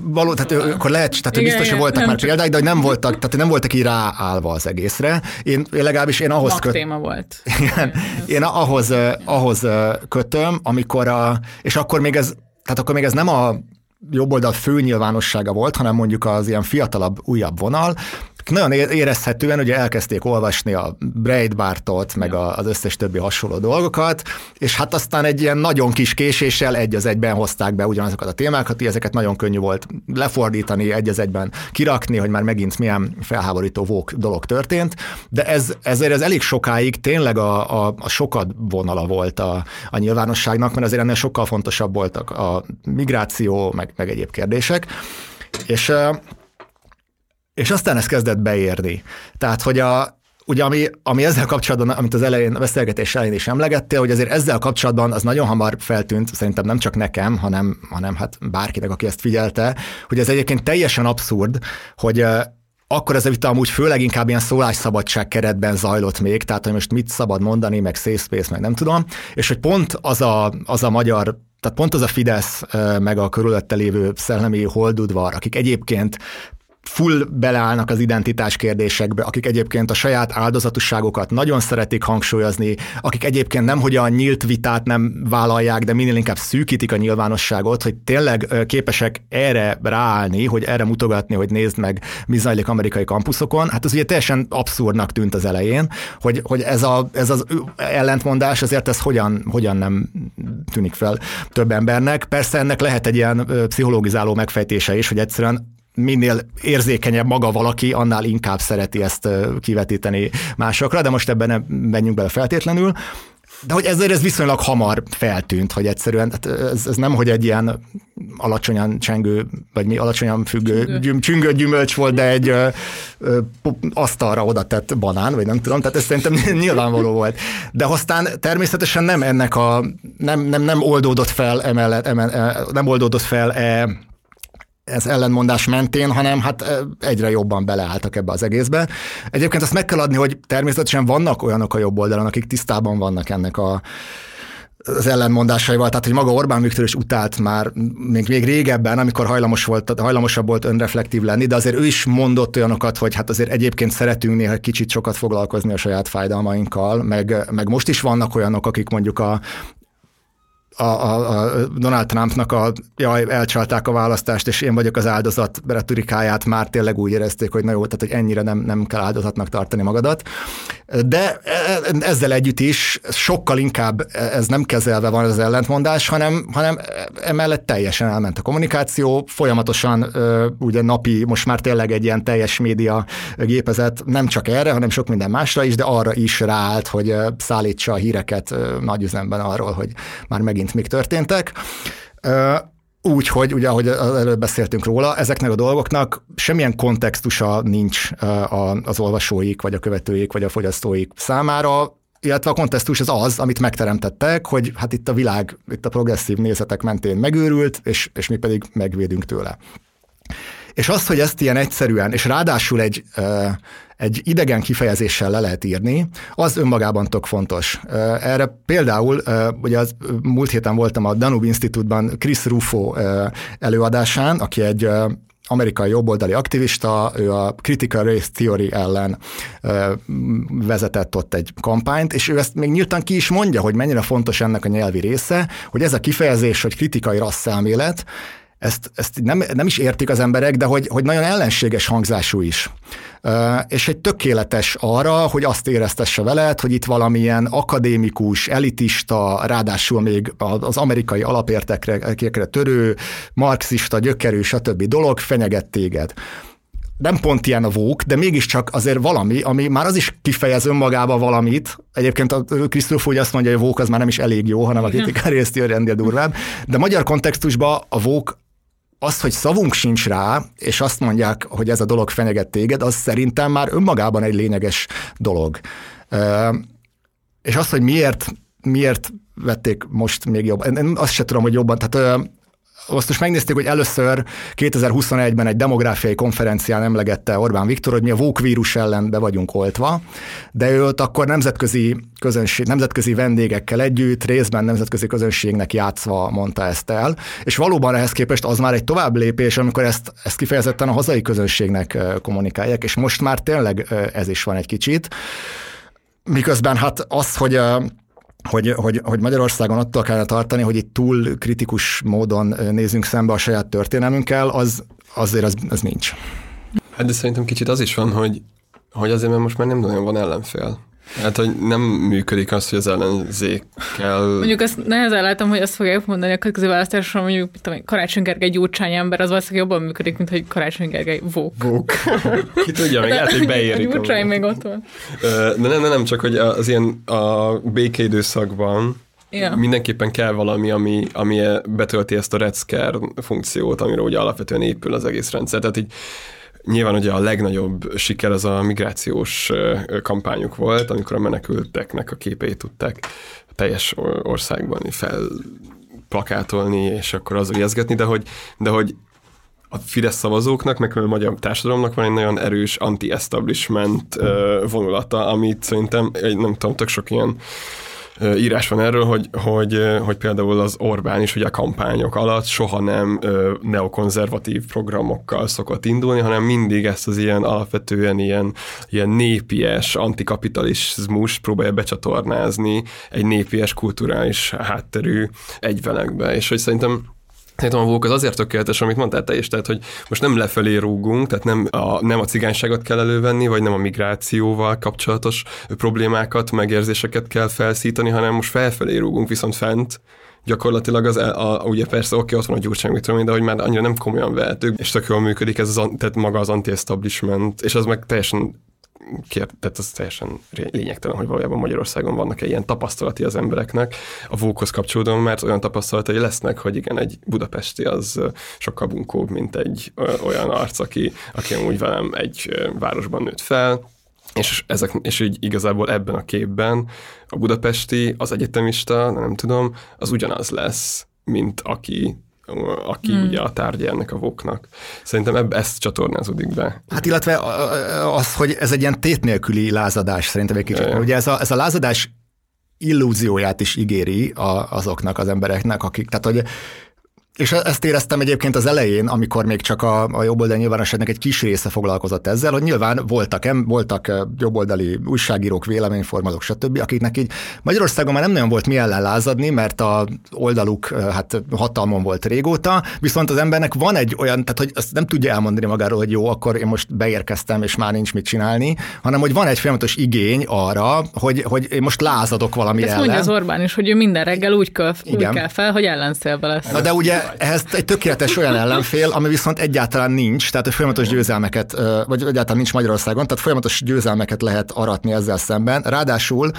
Való, tehát akkor lehet, tehát igen, biztos, igen, hogy voltak már csak... példák, de hogy nem voltak, tehát nem voltak így ráállva az egészre. Én, én legalábbis én ahhoz kötöm. téma volt. Igen, én ahhoz, ahhoz kötöm, amikor a, és akkor még ez, tehát akkor még ez nem a jobboldal fő nyilvánossága volt, hanem mondjuk az ilyen fiatalabb, újabb vonal. Nagyon érezhetően ugye elkezdték olvasni a Breitbartot, meg az összes többi hasonló dolgokat, és hát aztán egy ilyen nagyon kis késéssel egy az egyben hozták be ugyanazokat a témákat, így ezeket nagyon könnyű volt lefordítani, egy az egyben kirakni, hogy már megint milyen felháborító vók dolog történt, de ez, ezért ez elég sokáig tényleg a, a, a sokat vonala volt a, a nyilvánosságnak, mert azért ennél sokkal fontosabb voltak a migráció, meg, meg egyéb kérdések, és... És aztán ez kezdett beérni. Tehát, hogy a, ugye ami, ami ezzel kapcsolatban, amit az elején, a beszélgetés elején is emlegettél, hogy azért ezzel kapcsolatban az nagyon hamar feltűnt, szerintem nem csak nekem, hanem, hanem hát bárkinek, aki ezt figyelte, hogy ez egyébként teljesen abszurd, hogy akkor ez a vita amúgy főleg inkább ilyen szólásszabadság keretben zajlott még, tehát hogy most mit szabad mondani, meg safe space, meg nem tudom, és hogy pont az a, az a magyar, tehát pont az a Fidesz, meg a körülötte lévő szellemi holdudvar, akik egyébként full beleállnak az identitás kérdésekbe, akik egyébként a saját áldozatusságokat nagyon szeretik hangsúlyozni, akik egyébként nemhogy a nyílt vitát nem vállalják, de minél inkább szűkítik a nyilvánosságot, hogy tényleg képesek erre ráállni, hogy erre mutogatni, hogy nézd meg, mi zajlik amerikai kampuszokon. Hát ez ugye teljesen abszurdnak tűnt az elején, hogy, hogy ez, a, ez az ellentmondás, azért ez hogyan, hogyan nem tűnik fel több embernek. Persze ennek lehet egy ilyen pszichológizáló megfejtése is, hogy egyszerűen minél érzékenyebb maga valaki, annál inkább szereti ezt kivetíteni másokra, de most ebben nem menjünk bele feltétlenül. De hogy ezért ez viszonylag hamar feltűnt, hogy egyszerűen ez, ez nem, hogy egy ilyen alacsonyan csengő, vagy mi alacsonyan függő gyüm, csüngő gyümölcs volt, de egy ö, ö, asztalra oda tett banán, vagy nem tudom, tehát ez szerintem nyilvánvaló volt. De aztán természetesen nem ennek a, nem, nem, nem oldódott fel emellett, emellett, nem oldódott fel e, ez ellenmondás mentén, hanem hát egyre jobban beleálltak ebbe az egészbe. Egyébként azt meg kell adni, hogy természetesen vannak olyanok a jobb oldalon, akik tisztában vannak ennek a, az ellenmondásaival. Tehát, hogy maga Orbán Viktor is utált már még, még régebben, amikor hajlamos volt, hajlamosabb volt önreflektív lenni, de azért ő is mondott olyanokat, hogy hát azért egyébként szeretünk néha kicsit sokat foglalkozni a saját fájdalmainkkal, meg, meg most is vannak olyanok, akik mondjuk a A, a, a Donald Trumpnak a jaj, elcsalták a választást, és én vagyok az áldozat retorikáját már tényleg úgy érezték, hogy na jó, tehát hogy ennyire nem, nem kell áldozatnak tartani magadat. De ezzel együtt is sokkal inkább ez nem kezelve van az ellentmondás, hanem, hanem emellett teljesen elment a kommunikáció, folyamatosan ugye napi, most már tényleg egy ilyen teljes média gépezet, nem csak erre, hanem sok minden másra is, de arra is ráállt, hogy szállítsa a híreket nagy üzemben arról, hogy már megint mik történtek. Úgyhogy, ugye, ahogy előbb beszéltünk róla, ezeknek a dolgoknak semmilyen kontextusa nincs az olvasóik, vagy a követőik, vagy a fogyasztóik számára, illetve a kontextus az az, amit megteremtettek, hogy hát itt a világ, itt a progresszív nézetek mentén megőrült, és, és mi pedig megvédünk tőle. És az, hogy ezt ilyen egyszerűen, és ráadásul egy, egy idegen kifejezéssel le lehet írni, az önmagában tök fontos. Erre például, ugye az, múlt héten voltam a Danube Institute-ban Chris Ruffo előadásán, aki egy amerikai jobboldali aktivista, ő a Critical Race Theory ellen ö, vezetett ott egy kampányt, és ő ezt még nyíltan ki is mondja, hogy mennyire fontos ennek a nyelvi része, hogy ez a kifejezés, hogy kritikai rasszálmélet, Ezt, ezt nem, nem is értik az emberek, de hogy, hogy nagyon ellenséges hangzású is. És egy tökéletes arra, hogy azt éreztesse veled, hogy itt valamilyen akadémikus, elitista, ráadásul még az amerikai alapértékekre törő, marxista, gyökerű, stb. Dolog fenyeget téged. Nem pont ilyen a vók, de mégiscsak azért valami, ami már az is kifejez önmagába valamit. Egyébként a Krisztóf úgy azt mondja, hogy a vók az már nem is elég jó, hanem a kritika részt jön rendje durvább. De magyar kontextusban a vók az, hogy szavunk sincs rá, és azt mondják, hogy ez a dolog fenyeget téged, az szerintem már önmagában egy lényeges dolog. És az, hogy miért, miért vették most még jobban, én azt sem tudom, hogy jobban, tehát azt most megnézték, hogy először kétezer-huszonegyben egy demográfiai konferencián emlegette Orbán Viktor, hogy mi a woke vírus ellen be vagyunk oltva, de őt akkor nemzetközi, közönség, nemzetközi vendégekkel együtt, részben nemzetközi közönségnek játszva mondta ezt el, és valóban ehhez képest az már egy tovább lépés, amikor ezt, ezt kifejezetten a hazai közönségnek kommunikálják, és most már tényleg ez is van egy kicsit. Miközben hát az, hogy... Hogy, hogy, hogy Magyarországon attól kellene tartani, hogy itt túl kritikus módon nézzünk szembe a saját történelmünkkel, az, azért az, az nincs. Hát de szerintem kicsit az is van, hogy, hogy azért, mert most már nem nagyon van ellenfél. Hát, hogy nem működik az, hogy az ellenzékkel... Mondjuk azt nehezen látom, hogy azt fogják mondani a következő választásra, mondjuk Karácsony Gergely gyurcsány ember, az valószínűleg jobban működik, mint hogy Karácsony Gergely vók. Vók. Ki tudja, meg hát, hogy beérik. A gyurcsány még ott van. De nem, nem, nem, csak hogy az ilyen a békeidőszakban yeah. mindenképpen kell valami, ami, ami betölti ezt a red scare funkciót, amiről ugye alapvetően épül az egész rendszer. Tehát így nyilván ugye a legnagyobb siker az a migrációs kampányuk volt, amikor a menekülteknek a képeit tudták a teljes országban felplakátolni, és akkor az ijeszgetni, de hogy, de hogy a Fidesz szavazóknak, meg a magyar társadalomnak van egy nagyon erős anti-establishment vonulata, amit szerintem, nem tudom, tök sok ilyen írás van erről, hogy, hogy, hogy például az Orbán is ugye a kampányok alatt soha nem neokonzervatív programokkal szokott indulni, hanem mindig ezt az ilyen alapvetően ilyen, ilyen népies antikapitalizmus próbálja becsatornázni egy népies kulturális hátterű egyvenekbe. És hogy szerintem Szerintem a vók az azért tökéletes, amit mondtál te is, tehát, hogy most nem lefelé rúgunk, tehát nem a, nem a cigányságot kell elővenni, vagy nem a migrációval kapcsolatos problémákat, megérzéseket kell felszítani, hanem most felfelé rúgunk, viszont fent gyakorlatilag az, a, a, ugye persze oké, ott van a Gyurcsány, mit tudom én, de hogy már annyira nem komolyan vehetők, és tök jól működik ez az, tehát maga az anti-establishment, és az meg teljesen Kér, tehát az teljesen lényegtelen, hogy valójában Magyarországon vannak-e ilyen tapasztalati az embereknek. A vókhoz kapcsolódom, mert olyan tapasztalatai lesznek, hogy igen, egy budapesti az sokkal bunkóbb, mint egy olyan arc, aki, aki amúgy velem egy városban nőtt fel, és, ezek, és így igazából ebben a képben a budapesti, az egyetemista, nem tudom, az ugyanaz lesz, mint aki aki hmm. ugye a tárgya ennek a vóknak. Szerintem ebbe ezt csatornázódik be. Hát illetve az, hogy ez egy ilyen tét nélküli lázadás szerintem egy kicsit. Ugye ez a, ez a lázadás illúzióját is ígéri a, azoknak az embereknek, akik, tehát hogy és ezt éreztem egyébként az elején, amikor még csak a, a jobboldali nyilvánosságnak egy kis része foglalkozott ezzel, hogy nyilván voltak, voltak jobboldali újságírók, véleményformálók, stb., akiknek így Magyarországon már nem nagyon volt mi ellen lázadni, mert az oldaluk hát, hatalmon volt régóta, viszont az embernek van egy olyan, tehát hogy azt nem tudja elmondani magáról, hogy jó, akkor én most beérkeztem, és már nincs mit csinálni, hanem hogy van egy folyamatos igény arra, hogy, hogy én most lázadok valami ellen. Ezt mondja az Orbán is, hogy ő minden reggel úgy kell, úgy kell fel, hogy ellenszélbe lesz. Na de ugye ehhez egy tökéletes olyan ellenfél, ami viszont egyáltalán nincs, tehát folyamatos győzelmeket, vagy egyáltalán nincs Magyarországon, tehát folyamatos győzelmeket lehet aratni ezzel szemben. Ráadásul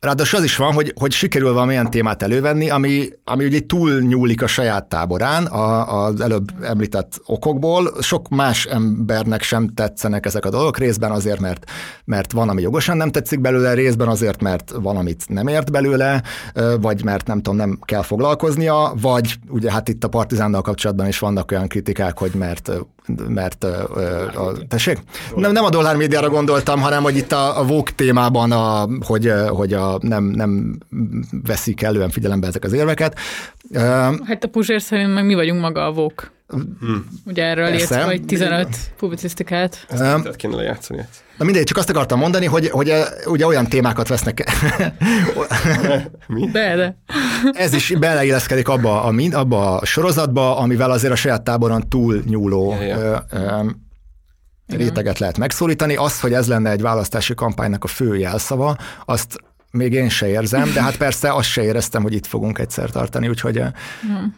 Ráadásul az is van, hogy, hogy sikerül valamilyen témát elővenni, ami, ami ugye túlnyúlik a saját táborán, a, az előbb említett okokból. Sok más embernek sem tetszenek ezek a dolgok, részben azért, mert, mert van, ami jogosan nem tetszik belőle, részben azért, mert valamit nem ért belőle, vagy mert nem tudom, nem kell foglalkoznia, vagy ugye hát itt a Partizánnal kapcsolatban is vannak olyan kritikák, hogy mert... mert a, tessék? Nem, nem a dollármédiára gondoltam, hanem hogy itt a, a vók témában, a, hogy, hogy a, nem, nem veszik elően figyelembe ezek az érveket. Hát a Puzsér szerint meg mi vagyunk maga a vók. Hmm. Ugye erről írtam, hogy tizenöt publicisztikát. Ezt kéne lejátszani. Na mindegy, csak azt akartam mondani, hogy, hogy ugye olyan témákat vesznek. Mi? De, de. Ez is beleilleszkedik abba a, abba a sorozatba, amivel azért a saját táboron túl nyúló ja, ja. Ö, ö, réteget lehet megszólítani. Az, hogy ez lenne egy választási kampánynak a fő jelszava, azt még én se érzem, de hát persze azt se éreztem, hogy itt fogunk egyszer tartani, úgyhogy... Hmm.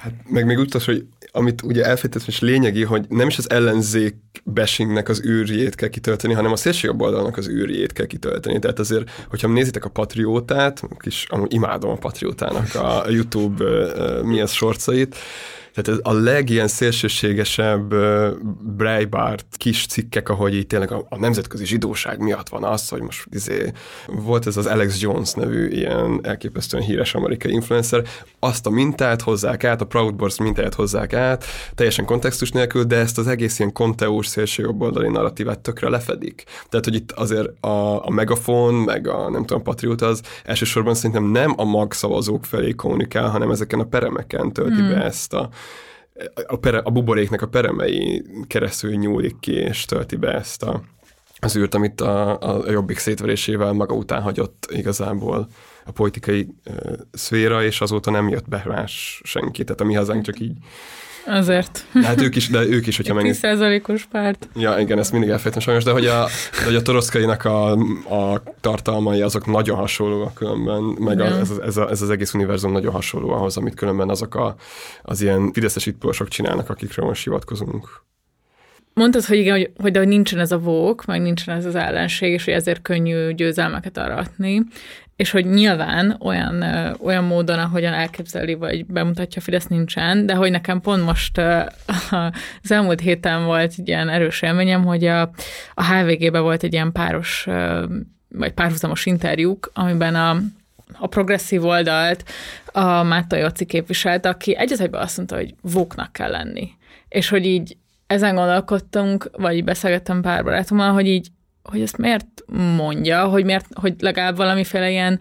Hát meg még utas, hogy amit ugye elfejtettem, és lényegi, hogy nem is az ellenzék bashingnek az űrjét kell kitölteni, hanem a szélsőjobb oldalnak az űrjét kell kitölteni. Tehát azért, hogyha nézitek a Patriótát, kis, amúgy imádom a Patriótának a YouTube mi az sorcait, tehát ez a legilyen szélsőségesebb uh, Breitbart kis cikkek, ahogy így tényleg a, a nemzetközi zsidóság miatt van az, hogy most izé, volt ez az Alex Jones nevű ilyen elképesztően híres amerikai influencer, azt a mintát hozzák át, a Proud Boys mintáját hozzák át, teljesen kontextus nélkül, de ezt az egész ilyen konteós szélsőjobboldali narratívát tökre lefedik. Tehát, hogy itt azért a, a Megafon, meg a nem tudom, Patrióta az elsősorban szerintem nem a magszavazók felé kommunikál, hanem ezeken a peremeken tölti hmm. be ezt a A, pere, a buboréknek a peremei keresztül nyúlik ki, és tölti be ezt a, az űrt, amit a, a Jobbik szétverésével maga után hagyott igazából a politikai ö, szféra, és azóta nem jött be más senki. Tehát a Mi Hazánk csak így... Azért. De hát ők is, de ők is, hogyha megint... tíz százalékos párt. Ja, igen, ezt mindig elfejtem sajnos, de hogy a, a Toroszkainak a, a tartalmai azok nagyon hasonlóak különben, meg a, ez, ez, a, ez az egész univerzum nagyon hasonló ahhoz, amit különben azok a, az ilyen fideszes itpósok csinálnak, akikről most hivatkozunk. Mondtad, hogy igen, hogy, hogy de nincsen ez a vók, meg nincsen ez az ellenség, és hogy ezért könnyű győzelmeket aratni, és hogy nyilván olyan, olyan módon, ahogyan elképzeli, vagy bemutatja Fidesz, nincsen, de hogy nekem pont most az elmúlt héten volt egy ilyen erős élményem, hogy a, a há vé gében volt egy ilyen páros, vagy párhuzamos interjúk, amiben a, a progresszív oldalt a Márton Jóci képviselte, aki egy az egyben azt mondta, hogy vóknak kell lenni. És hogy így ezen gondolkodtunk, vagy beszélgettem pár barátommal, hogy így, hogy ezt miért mondja, hogy, miért, hogy legalább valamiféle ilyen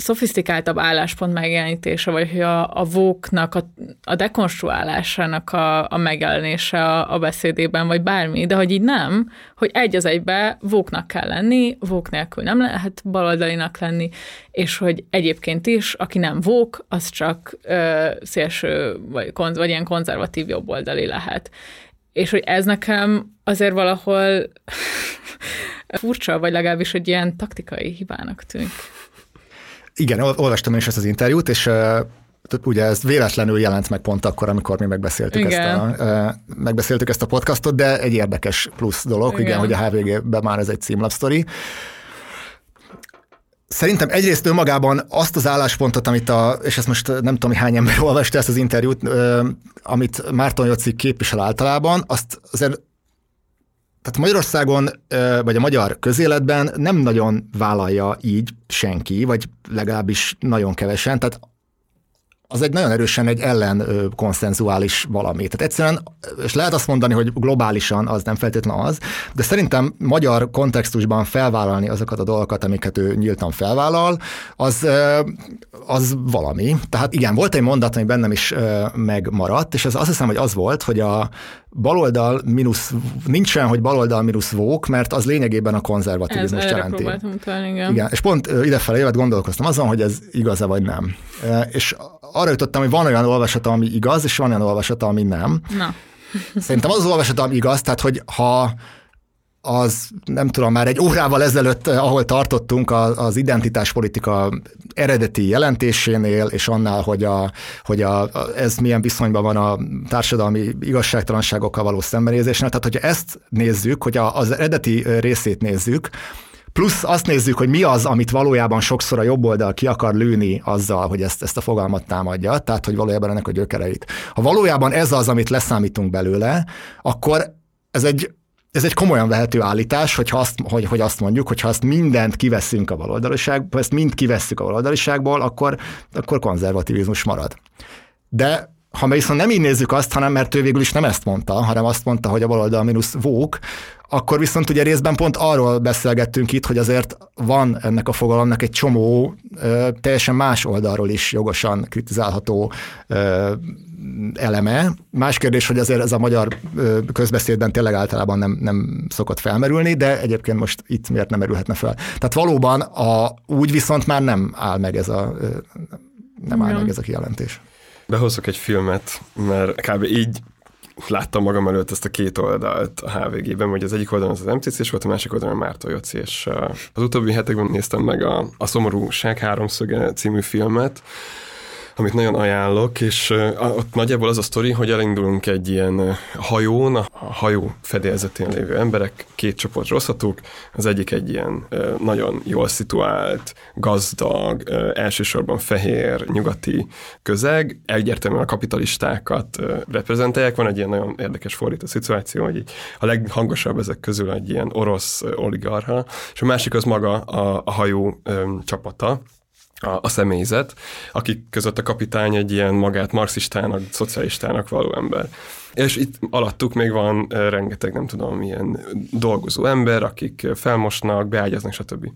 szofisztikáltabb álláspont megjelenítése, vagy hogy a, a vóknak, a, a dekonstruálásának a, a megjelenése a, a beszédében, vagy bármi, de hogy így nem, hogy egy az egybe vóknak kell lenni, vók nélkül nem lehet baloldalinak lenni, és hogy egyébként is, aki nem vók, az csak ö, szélső, vagy, konz, vagy ilyen konzervatív jobboldali lehet. És hogy ez nekem azért valahol furcsa, vagy legalábbis egy ilyen taktikai hibának tűnik. Igen, olvastam én is ezt az interjút, és uh, ugye ez véletlenül jelent meg pont akkor, amikor mi megbeszéltük, ezt a, uh, megbeszéltük ezt a podcastot, de egy érdekes plusz dolog, igen, igen hogy a há vé gében már ez egy címlapsztori. Szerintem egyrészt önmagában azt az álláspontot, amit a, és ezt most nem tudom, hány ember olvasta ezt az interjút, uh, amit Márton Jóci képvisel általában, azt azért tehát Magyarországon, vagy a magyar közéletben nem nagyon vállalja így senki, vagy legalábbis nagyon kevesen, tehát az egy nagyon erősen egy ellenkonszenzuális valami. Tehát egyszerűen, és lehet azt mondani, hogy globálisan az nem feltétlenül az, de szerintem magyar kontextusban felvállalni azokat a dolgokat, amiket ő nyíltan felvállal, az, az valami. Tehát igen, volt egy mondat, ami bennem is megmaradt, és az azt hiszem, hogy az volt, hogy a baloldal mínusz, nincsen, hogy baloldal mínusz vók, mert az lényegében a konzervativizmus jelenti. Talán, igen. igen. És pont idefelé évet gondolkoztam azon, hogy ez igaz-e vagy nem. És arra jutottam, hogy van olyan olvasata, ami igaz, és van olyan olvasata, ami nem. Na. Szerintem az az olvasata, ami igaz, tehát hogy ha az, nem tudom, már egy órával ezelőtt, ahol tartottunk az identitáspolitika eredeti jelentésénél, és annál, hogy, a, hogy a, ez milyen viszonyban van a társadalmi igazságtalanságokkal való szembenézésnél. Tehát, hogyha ezt nézzük, hogy az eredeti részét nézzük, plusz azt nézzük, hogy mi az, amit valójában sokszor a jobb oldal ki akar lőni azzal, hogy ezt, ezt a fogalmat támadja, tehát, hogy valójában ennek a gyökereit. Ha valójában ez az, amit leszámítunk belőle, akkor ez egy Ez egy komolyan vehető állítás, hogyha azt, hogy, hogy azt mondjuk, hogy ha ezt mindent kiveszünk a baloldaliságból, ezt mind kivesszük a baloldaliságból, akkor, akkor konzervativizmus marad. De ha meg viszont nem így nézzük azt, hanem mert ő végül is nem ezt mondta, hanem azt mondta, hogy a baloldal mínusz vók, akkor viszont ugye részben pont arról beszélgettünk itt, hogy azért van ennek a fogalomnak egy csomó teljesen más oldalról is jogosan kritizálható eleme. Más kérdés, hogy azért ez a magyar közbeszédben tényleg általában nem, nem szokott felmerülni, de egyébként most itt miért nem merülhetne fel. Tehát valóban a, úgy viszont már nem áll meg ez a, nem áll meg ez a kijelentés. Behozok egy filmet, mert kb. Így láttam magam előtt ezt a két oldalt a há vé gében, hogy az egyik oldalon az az em té cés volt, a másik oldalon a Márton Jóci, és az utóbbi hetekben néztem meg a, a Szomorúság háromszöge című filmet, amit nagyon ajánlok, és ott nagyjából az a sztori, hogy elindulunk egy ilyen hajón, a hajó fedélzetén lévő emberek, két csoport rosszatuk, az egyik egy ilyen nagyon jól szituált, gazdag, elsősorban fehér, nyugati közeg, egyértelműen a kapitalistákat reprezentálják, van egy ilyen nagyon érdekes fordító szituáció, hogy a leghangosabb ezek közül egy ilyen orosz oligarcha, és a másik az maga a, a hajó csapata, A, a személyzet, akik között a kapitány egy ilyen magát marxistának, szocialistának való ember. És itt alattuk még van rengeteg, nem tudom, ilyen dolgozó ember, akik felmosnak, beágyaznak, stb.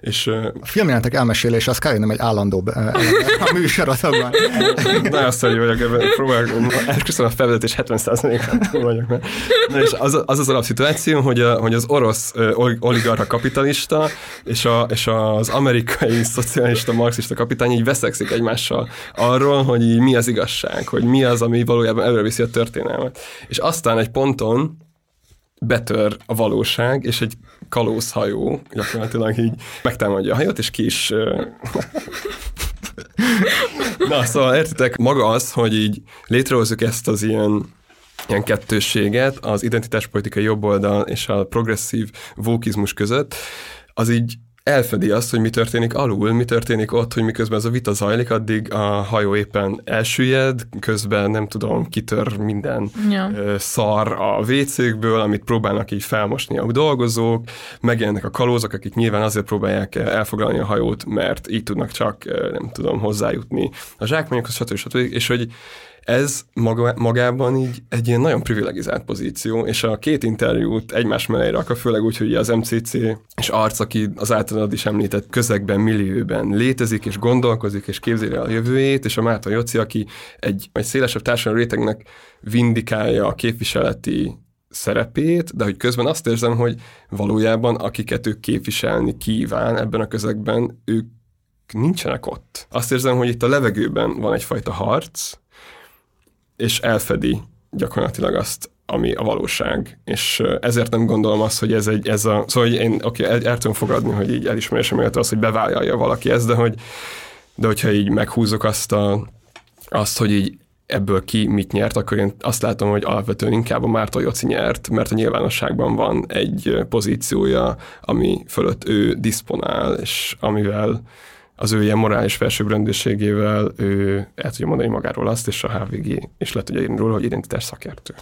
És a filmjelentek elmesélése, az kell, nem egy állandóbb a műsorotokban. Nagyon szörnyű vagyok ebben, próbálok, esküszöm a felvezetés hetven százalékát túl vagyok. Mert. És az, az az alapszituáció, hogy, a, hogy az orosz oligarcha kapitalista és, a, és az amerikai szocialista, marxista kapitány így veszekszik egymással arról, hogy így mi az igazság, hogy mi az, ami valójában előreviszi a történet. És aztán egy ponton betör a valóság, és egy kalózhajó gyakorlatilag így megtámadja a hajót, és ki is... Na, szóval értitek, maga az, hogy így létrehozzuk ezt az ilyen, ilyen kettősséget az identitáspolitikai jobboldal és a progresszív vókizmus között, az így elfedi azt, hogy mi történik alul, mi történik ott, hogy miközben ez a vita zajlik, addig a hajó éppen elsüllyed, közben nem tudom, kitör minden ja. szar a vécékből, amit próbálnak így felmosni a dolgozók, megjelennek a kalózok, akik nyilván azért próbálják elfoglalni a hajót, mert így tudnak csak, nem tudom, hozzájutni a zsákmányokhoz, stb. stb. És hogy Ez maga, magában így egy ilyen nagyon privilegizált pozíció, és a két interjút egymás mellé rakva, főleg úgy, hogy az em cé cé és Arc, aki az általad is említett közegben, millióben létezik, és gondolkozik, és képzeli a jövőjét, és a Márton Jóci, aki egy, egy szélesebb társadalmi rétegnek vindikálja a képviseleti szerepét, de hogy közben azt érzem, hogy valójában akiket ő képviselni kíván ebben a közegben, ők nincsenek ott. Azt érzem, hogy itt a levegőben van egyfajta harc, és elfedi gyakorlatilag azt, ami a valóság. És ezért nem gondolom azt, hogy ez egy, ez a... Szóval én oké, okay, el tudom fogadni, hogy így elismerésem illetve az, hogy bevállalja valaki ezt, de, hogy, de hogyha így meghúzok azt, a, azt, hogy így ebből ki mit nyert, akkor én azt látom, hogy alapvetően inkább a Márton Jóci nyert, mert a nyilvánosságban van egy pozíciója, ami fölött ő diszponál, és amivel az ő ilyen morális felsőbbrendűségével ő el tudja mondani magáról azt, és a há vé gé is le tudja írni róla, hogy identitás szakértő.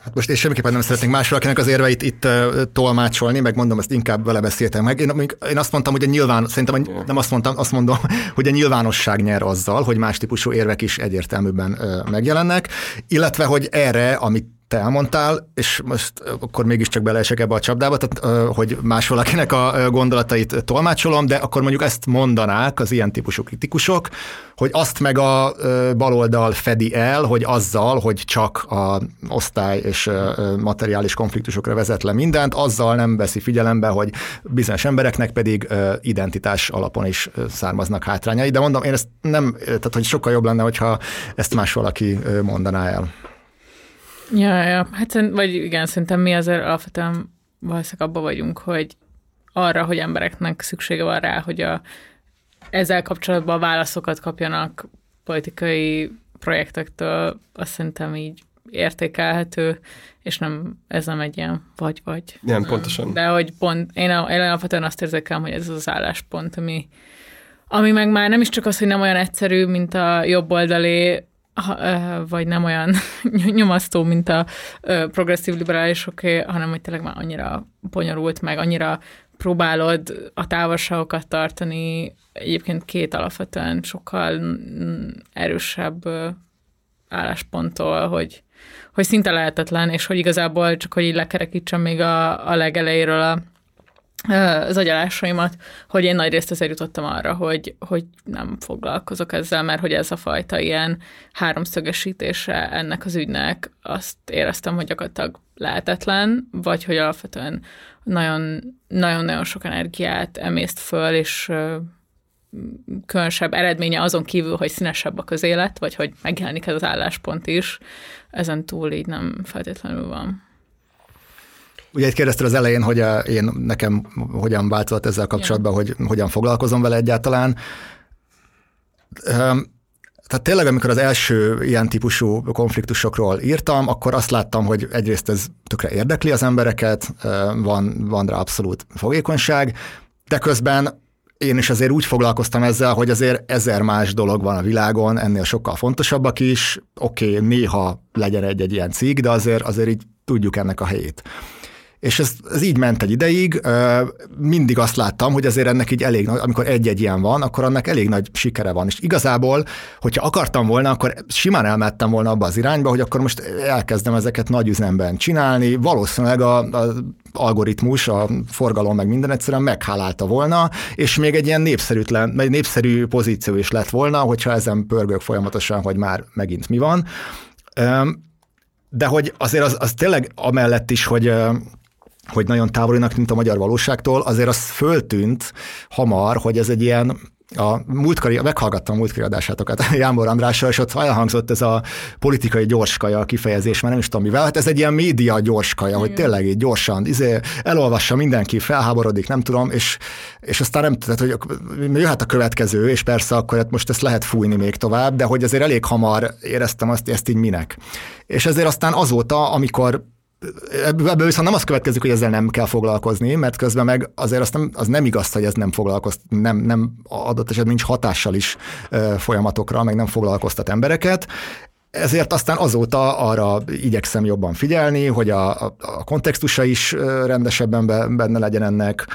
Hát most én semmiképpen nem szeretnék másról, akinek az érveit itt uh, tolmácsolni, meg mondom, ezt inkább vele beszéltem meg. Én, én azt mondtam, hogy a nyilván, szerintem a, nem azt mondtam, azt mondom, hogy a nyilvánosság nyer azzal, hogy más típusú érvek is egyértelműbben uh, megjelennek, illetve, hogy erre, amit te elmondtál, és most akkor mégiscsak beleesek ebbe a csapdába, tehát, hogy más valakinek a gondolatait tolmácsolom, de akkor mondjuk ezt mondanák az ilyen típusú kritikusok, hogy azt meg a baloldal fedi el, hogy azzal, hogy csak a osztály és materiális konfliktusokra vezet le mindent, azzal nem veszi figyelembe, hogy bizonyos embereknek pedig identitás alapon is származnak hátrányai, de mondom, én ezt nem, tehát hogy sokkal jobb lenne, hogyha ezt más valaki mondaná el. Ja, ja, hát vagy igen, szerintem mi azért alapvetően valószínűleg abban vagyunk, hogy arra, hogy embereknek szüksége van rá, hogy a, ezzel kapcsolatban a válaszokat kapjanak politikai projektektől, azt szerintem így értékelhető, és nem, ez nem egy ilyen vagy-vagy. Nem, pontosan. De hogy pont, én, a, én alapvetően azt érzékelem, hogy ez az álláspont, ami, ami meg már nem is csak az, hogy nem olyan egyszerű, mint a jobb oldalé, vagy nem olyan nyomasztó, mint a progresszív liberálisoké, hanem hogy tényleg már annyira bonyolult, meg annyira próbálod a távolságokat tartani. Egyébként két alapvetően sokkal erősebb állásponttól, hogy, hogy szinte lehetetlen, és hogy igazából csak, hogy így lekerekítsem még a, a legelejéről a az agyalásaimat, hogy én nagyrészt azért jutottam arra, hogy, hogy nem foglalkozok ezzel, mert hogy ez a fajta ilyen háromszögesítése ennek az ügynek, azt éreztem, hogy gyakorlatilag lehetetlen, vagy hogy alapvetően nagyon-nagyon sok energiát emészt föl, és különösebb eredménye azon kívül, hogy színesebb a közélet, vagy hogy megjelenik ez az álláspont is, ezen túl így nem feltétlenül van. Ugye egy kérdeztél az elején, hogy én nekem hogyan változott ezzel kapcsolatban, hogy hogyan foglalkozom vele egyáltalán. Tehát tényleg, amikor az első ilyen típusú konfliktusokról írtam, akkor azt láttam, hogy egyrészt ez tökre érdekli az embereket, van, van rá abszolút fogékonyság, de közben én is azért úgy foglalkoztam ezzel, hogy azért ezer más dolog van a világon, ennél sokkal fontosabbak is, oké, okay, néha legyen egy-egy ilyen cikk, de azért, azért így tudjuk ennek a helyét. És ez, ez így ment egy ideig, mindig azt láttam, hogy azért ennek így elég, amikor egy-egy ilyen van, akkor annak elég nagy sikere van. És igazából, hogyha akartam volna, akkor simán elmentem volna abba az irányba, hogy akkor most elkezdem ezeket nagy üzemben csinálni, valószínűleg a, a algoritmus, a forgalom meg minden egyszerűen meghálálta volna, és még egy ilyen népszerűtlen, egy népszerű pozíció is lett volna, hogyha ezen pörgök folyamatosan, hogy már megint mi van. De hogy azért az, az tényleg amellett is, hogy hogy nagyon távolinak tűnt a magyar valóságtól, azért az föltűnt hamar, hogy ez egy ilyen, a múltkori, meghallgattam a múltkori adásátokat Jámbor Andrással, és ott elhangzott ez a politikai gyorskaja kifejezés, már nem is tudom mivel, hát ez egy ilyen média gyorskaja, hogy tényleg így gyorsan izé, elolvassa mindenki, felháborodik, nem tudom, és, és aztán nem tudod, hogy jöhet a következő, és persze akkor most ezt lehet fújni még tovább, de hogy azért elég hamar éreztem azt, ezt így minek. És ezért aztán azóta, amikor ebből viszont nem az következik, hogy ezzel nem kell foglalkozni, mert közben meg azért az nem, az nem igaz, hogy ez nem foglalkozt, nem, nem adott esetben nincs hatással is folyamatokra, meg nem foglalkoztat embereket. Ezért aztán azóta arra igyekszem jobban figyelni, hogy a, a, a kontextusa is rendesebben be, benne legyen ennek,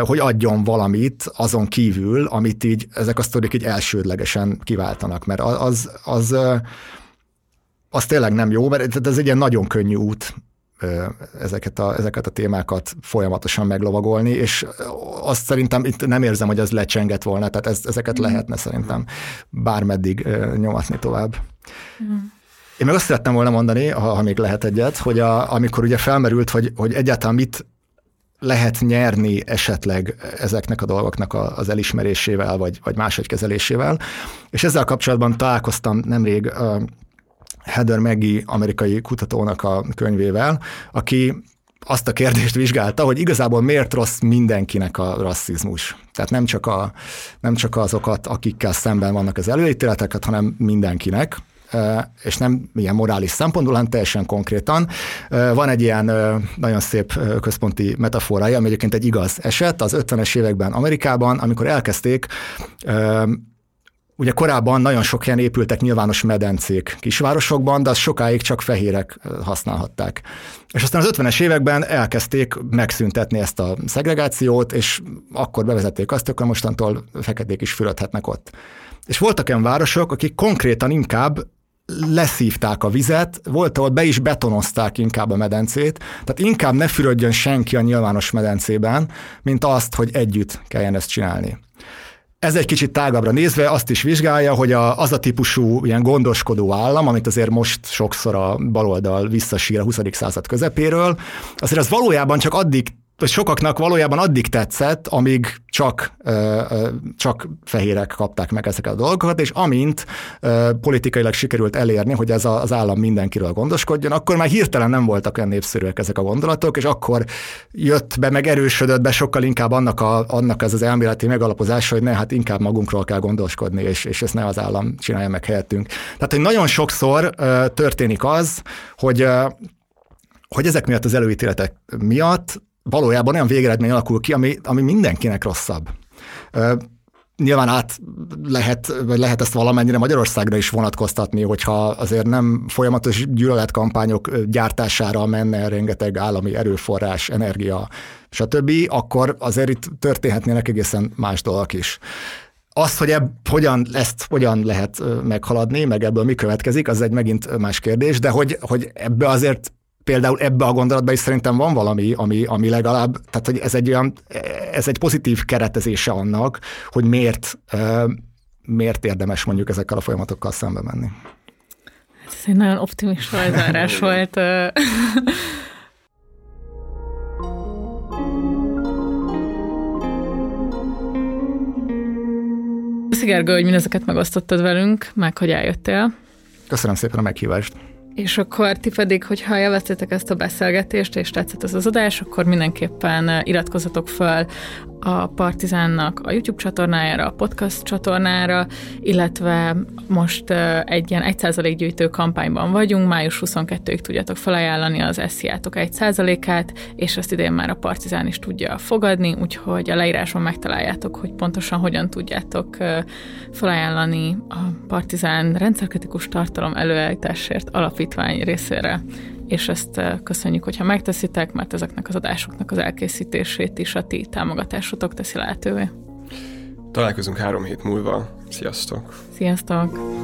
hogy adjon valamit azon kívül, amit így ezek a sztorik így elsődlegesen kiváltanak, mert az, az, az tényleg nem jó, mert ez egy ilyen nagyon könnyű út ezeket a, ezeket a témákat folyamatosan meglovagolni, és azt szerintem itt nem érzem, hogy ez lecsengett volna, tehát ez, ezeket lehetne szerintem bármeddig nyomatni tovább. Mm. Én meg azt szerettem volna mondani, ha, ha még lehet egyet, hogy a, amikor ugye felmerült, hogy, hogy egyáltalán mit lehet nyerni esetleg ezeknek a dolgoknak a, az elismerésével, vagy, vagy máshogy kezelésével, és ezzel kapcsolatban találkoztam nemrég uh, Heather Maggie amerikai kutatónak a könyvével, aki azt a kérdést vizsgálta, hogy igazából miért rossz mindenkinek a rasszizmus. Tehát nem csak, a, nem csak azokat, akikkel szemben vannak az előítéleteket, hanem mindenkinek, és nem ilyen morális szempontból, hanem teljesen konkrétan. Van egy ilyen nagyon szép központi metaforája, ami egyébként egy igaz eset az ötvenes években Amerikában, amikor elkezdték, ugye korábban nagyon sok helyen épültek nyilvános medencék kisvárosokban, de az sokáig csak fehérek használhatták. És aztán az ötvenes években elkezdték megszüntetni ezt a szegregációt, és akkor bevezették azt, hogy mostantól feketék is fürödhetnek ott. És voltak olyan városok, akik konkrétan inkább leszívták a vizet, volt, ahol be is betonozták inkább a medencét, tehát inkább ne fürödjön senki a nyilvános medencében, mint azt, hogy együtt kelljen ezt csinálni. Ez egy kicsit tágabbra nézve azt is vizsgálja, hogy a, az a típusú ilyen gondoskodó állam, amit azért most sokszor a baloldal visszasír a huszadik század közepéről, azért az valójában csak addig, sokaknak valójában addig tetszett, amíg csak, csak fehérek kapták meg ezeket a dolgokat, és amint politikailag sikerült elérni, hogy ez az állam mindenkiről gondoskodjon, akkor már hirtelen nem voltak olyan népszerűek ezek a gondolatok, és akkor jött be, meg erősödött be sokkal inkább annak, a, annak az az elméleti megalapozása, hogy ne, hát inkább magunkról kell gondoskodni, és, és ezt ne az állam csinálja meg helyettünk. Tehát, hogy nagyon sokszor történik az, hogy, hogy ezek miatt, az előítéletek miatt valójában olyan végeredmény alakul ki, ami, ami mindenkinek rosszabb. Ö, nyilván át lehet, vagy lehet ezt valamennyire Magyarországra is vonatkoztatni, hogyha azért nem folyamatos gyűlöletkampányok gyártására menne rengeteg állami erőforrás, energia, stb., akkor azért itt történhetnének egészen más dolgok is. Azt, hogy ebb, hogyan, ezt hogyan lehet meghaladni, meg ebből mi következik, az egy megint más kérdés, de hogy, hogy ebbe azért például ebbe a gondolatban is szerintem van valami, ami, ami legalább, tehát hogy ez egy olyan, ez egy pozitív keretezése annak, hogy miért, miért érdemes mondjuk ezekkel a folyamatokkal szembe menni. Ez egy nagyon optimista hozzáállás volt. Köszi, Gergő, hogy mindezeket megosztottad velünk, meg hogy eljöttél. Köszönöm szépen a meghívást. És akkor ti pedig, hogyha élveztétek ezt a beszélgetést, és tetszett ez az adás, akkor mindenképpen iratkozzatok fel a Partizánnak a YouTube csatornájára, a podcast csatornára, illetve most egy ilyen egy százalék gyűjtő kampányban vagyunk, május huszonkettedikéig tudjátok felajánlani az esziátok egy százalékát, és ezt idén már a Partizán is tudja fogadni, úgyhogy a leírásban megtaláljátok, hogy pontosan hogyan tudjátok felajánlani a Partizán rendszerkritikus tartalom előállításért alapítvány részére. És ezt köszönjük, hogyha megteszitek, mert ezeknek az adásoknak az elkészítését is a ti támogatásotok teszi lehetővé. Találkozunk három hét múlva. Sziasztok! Sziasztok!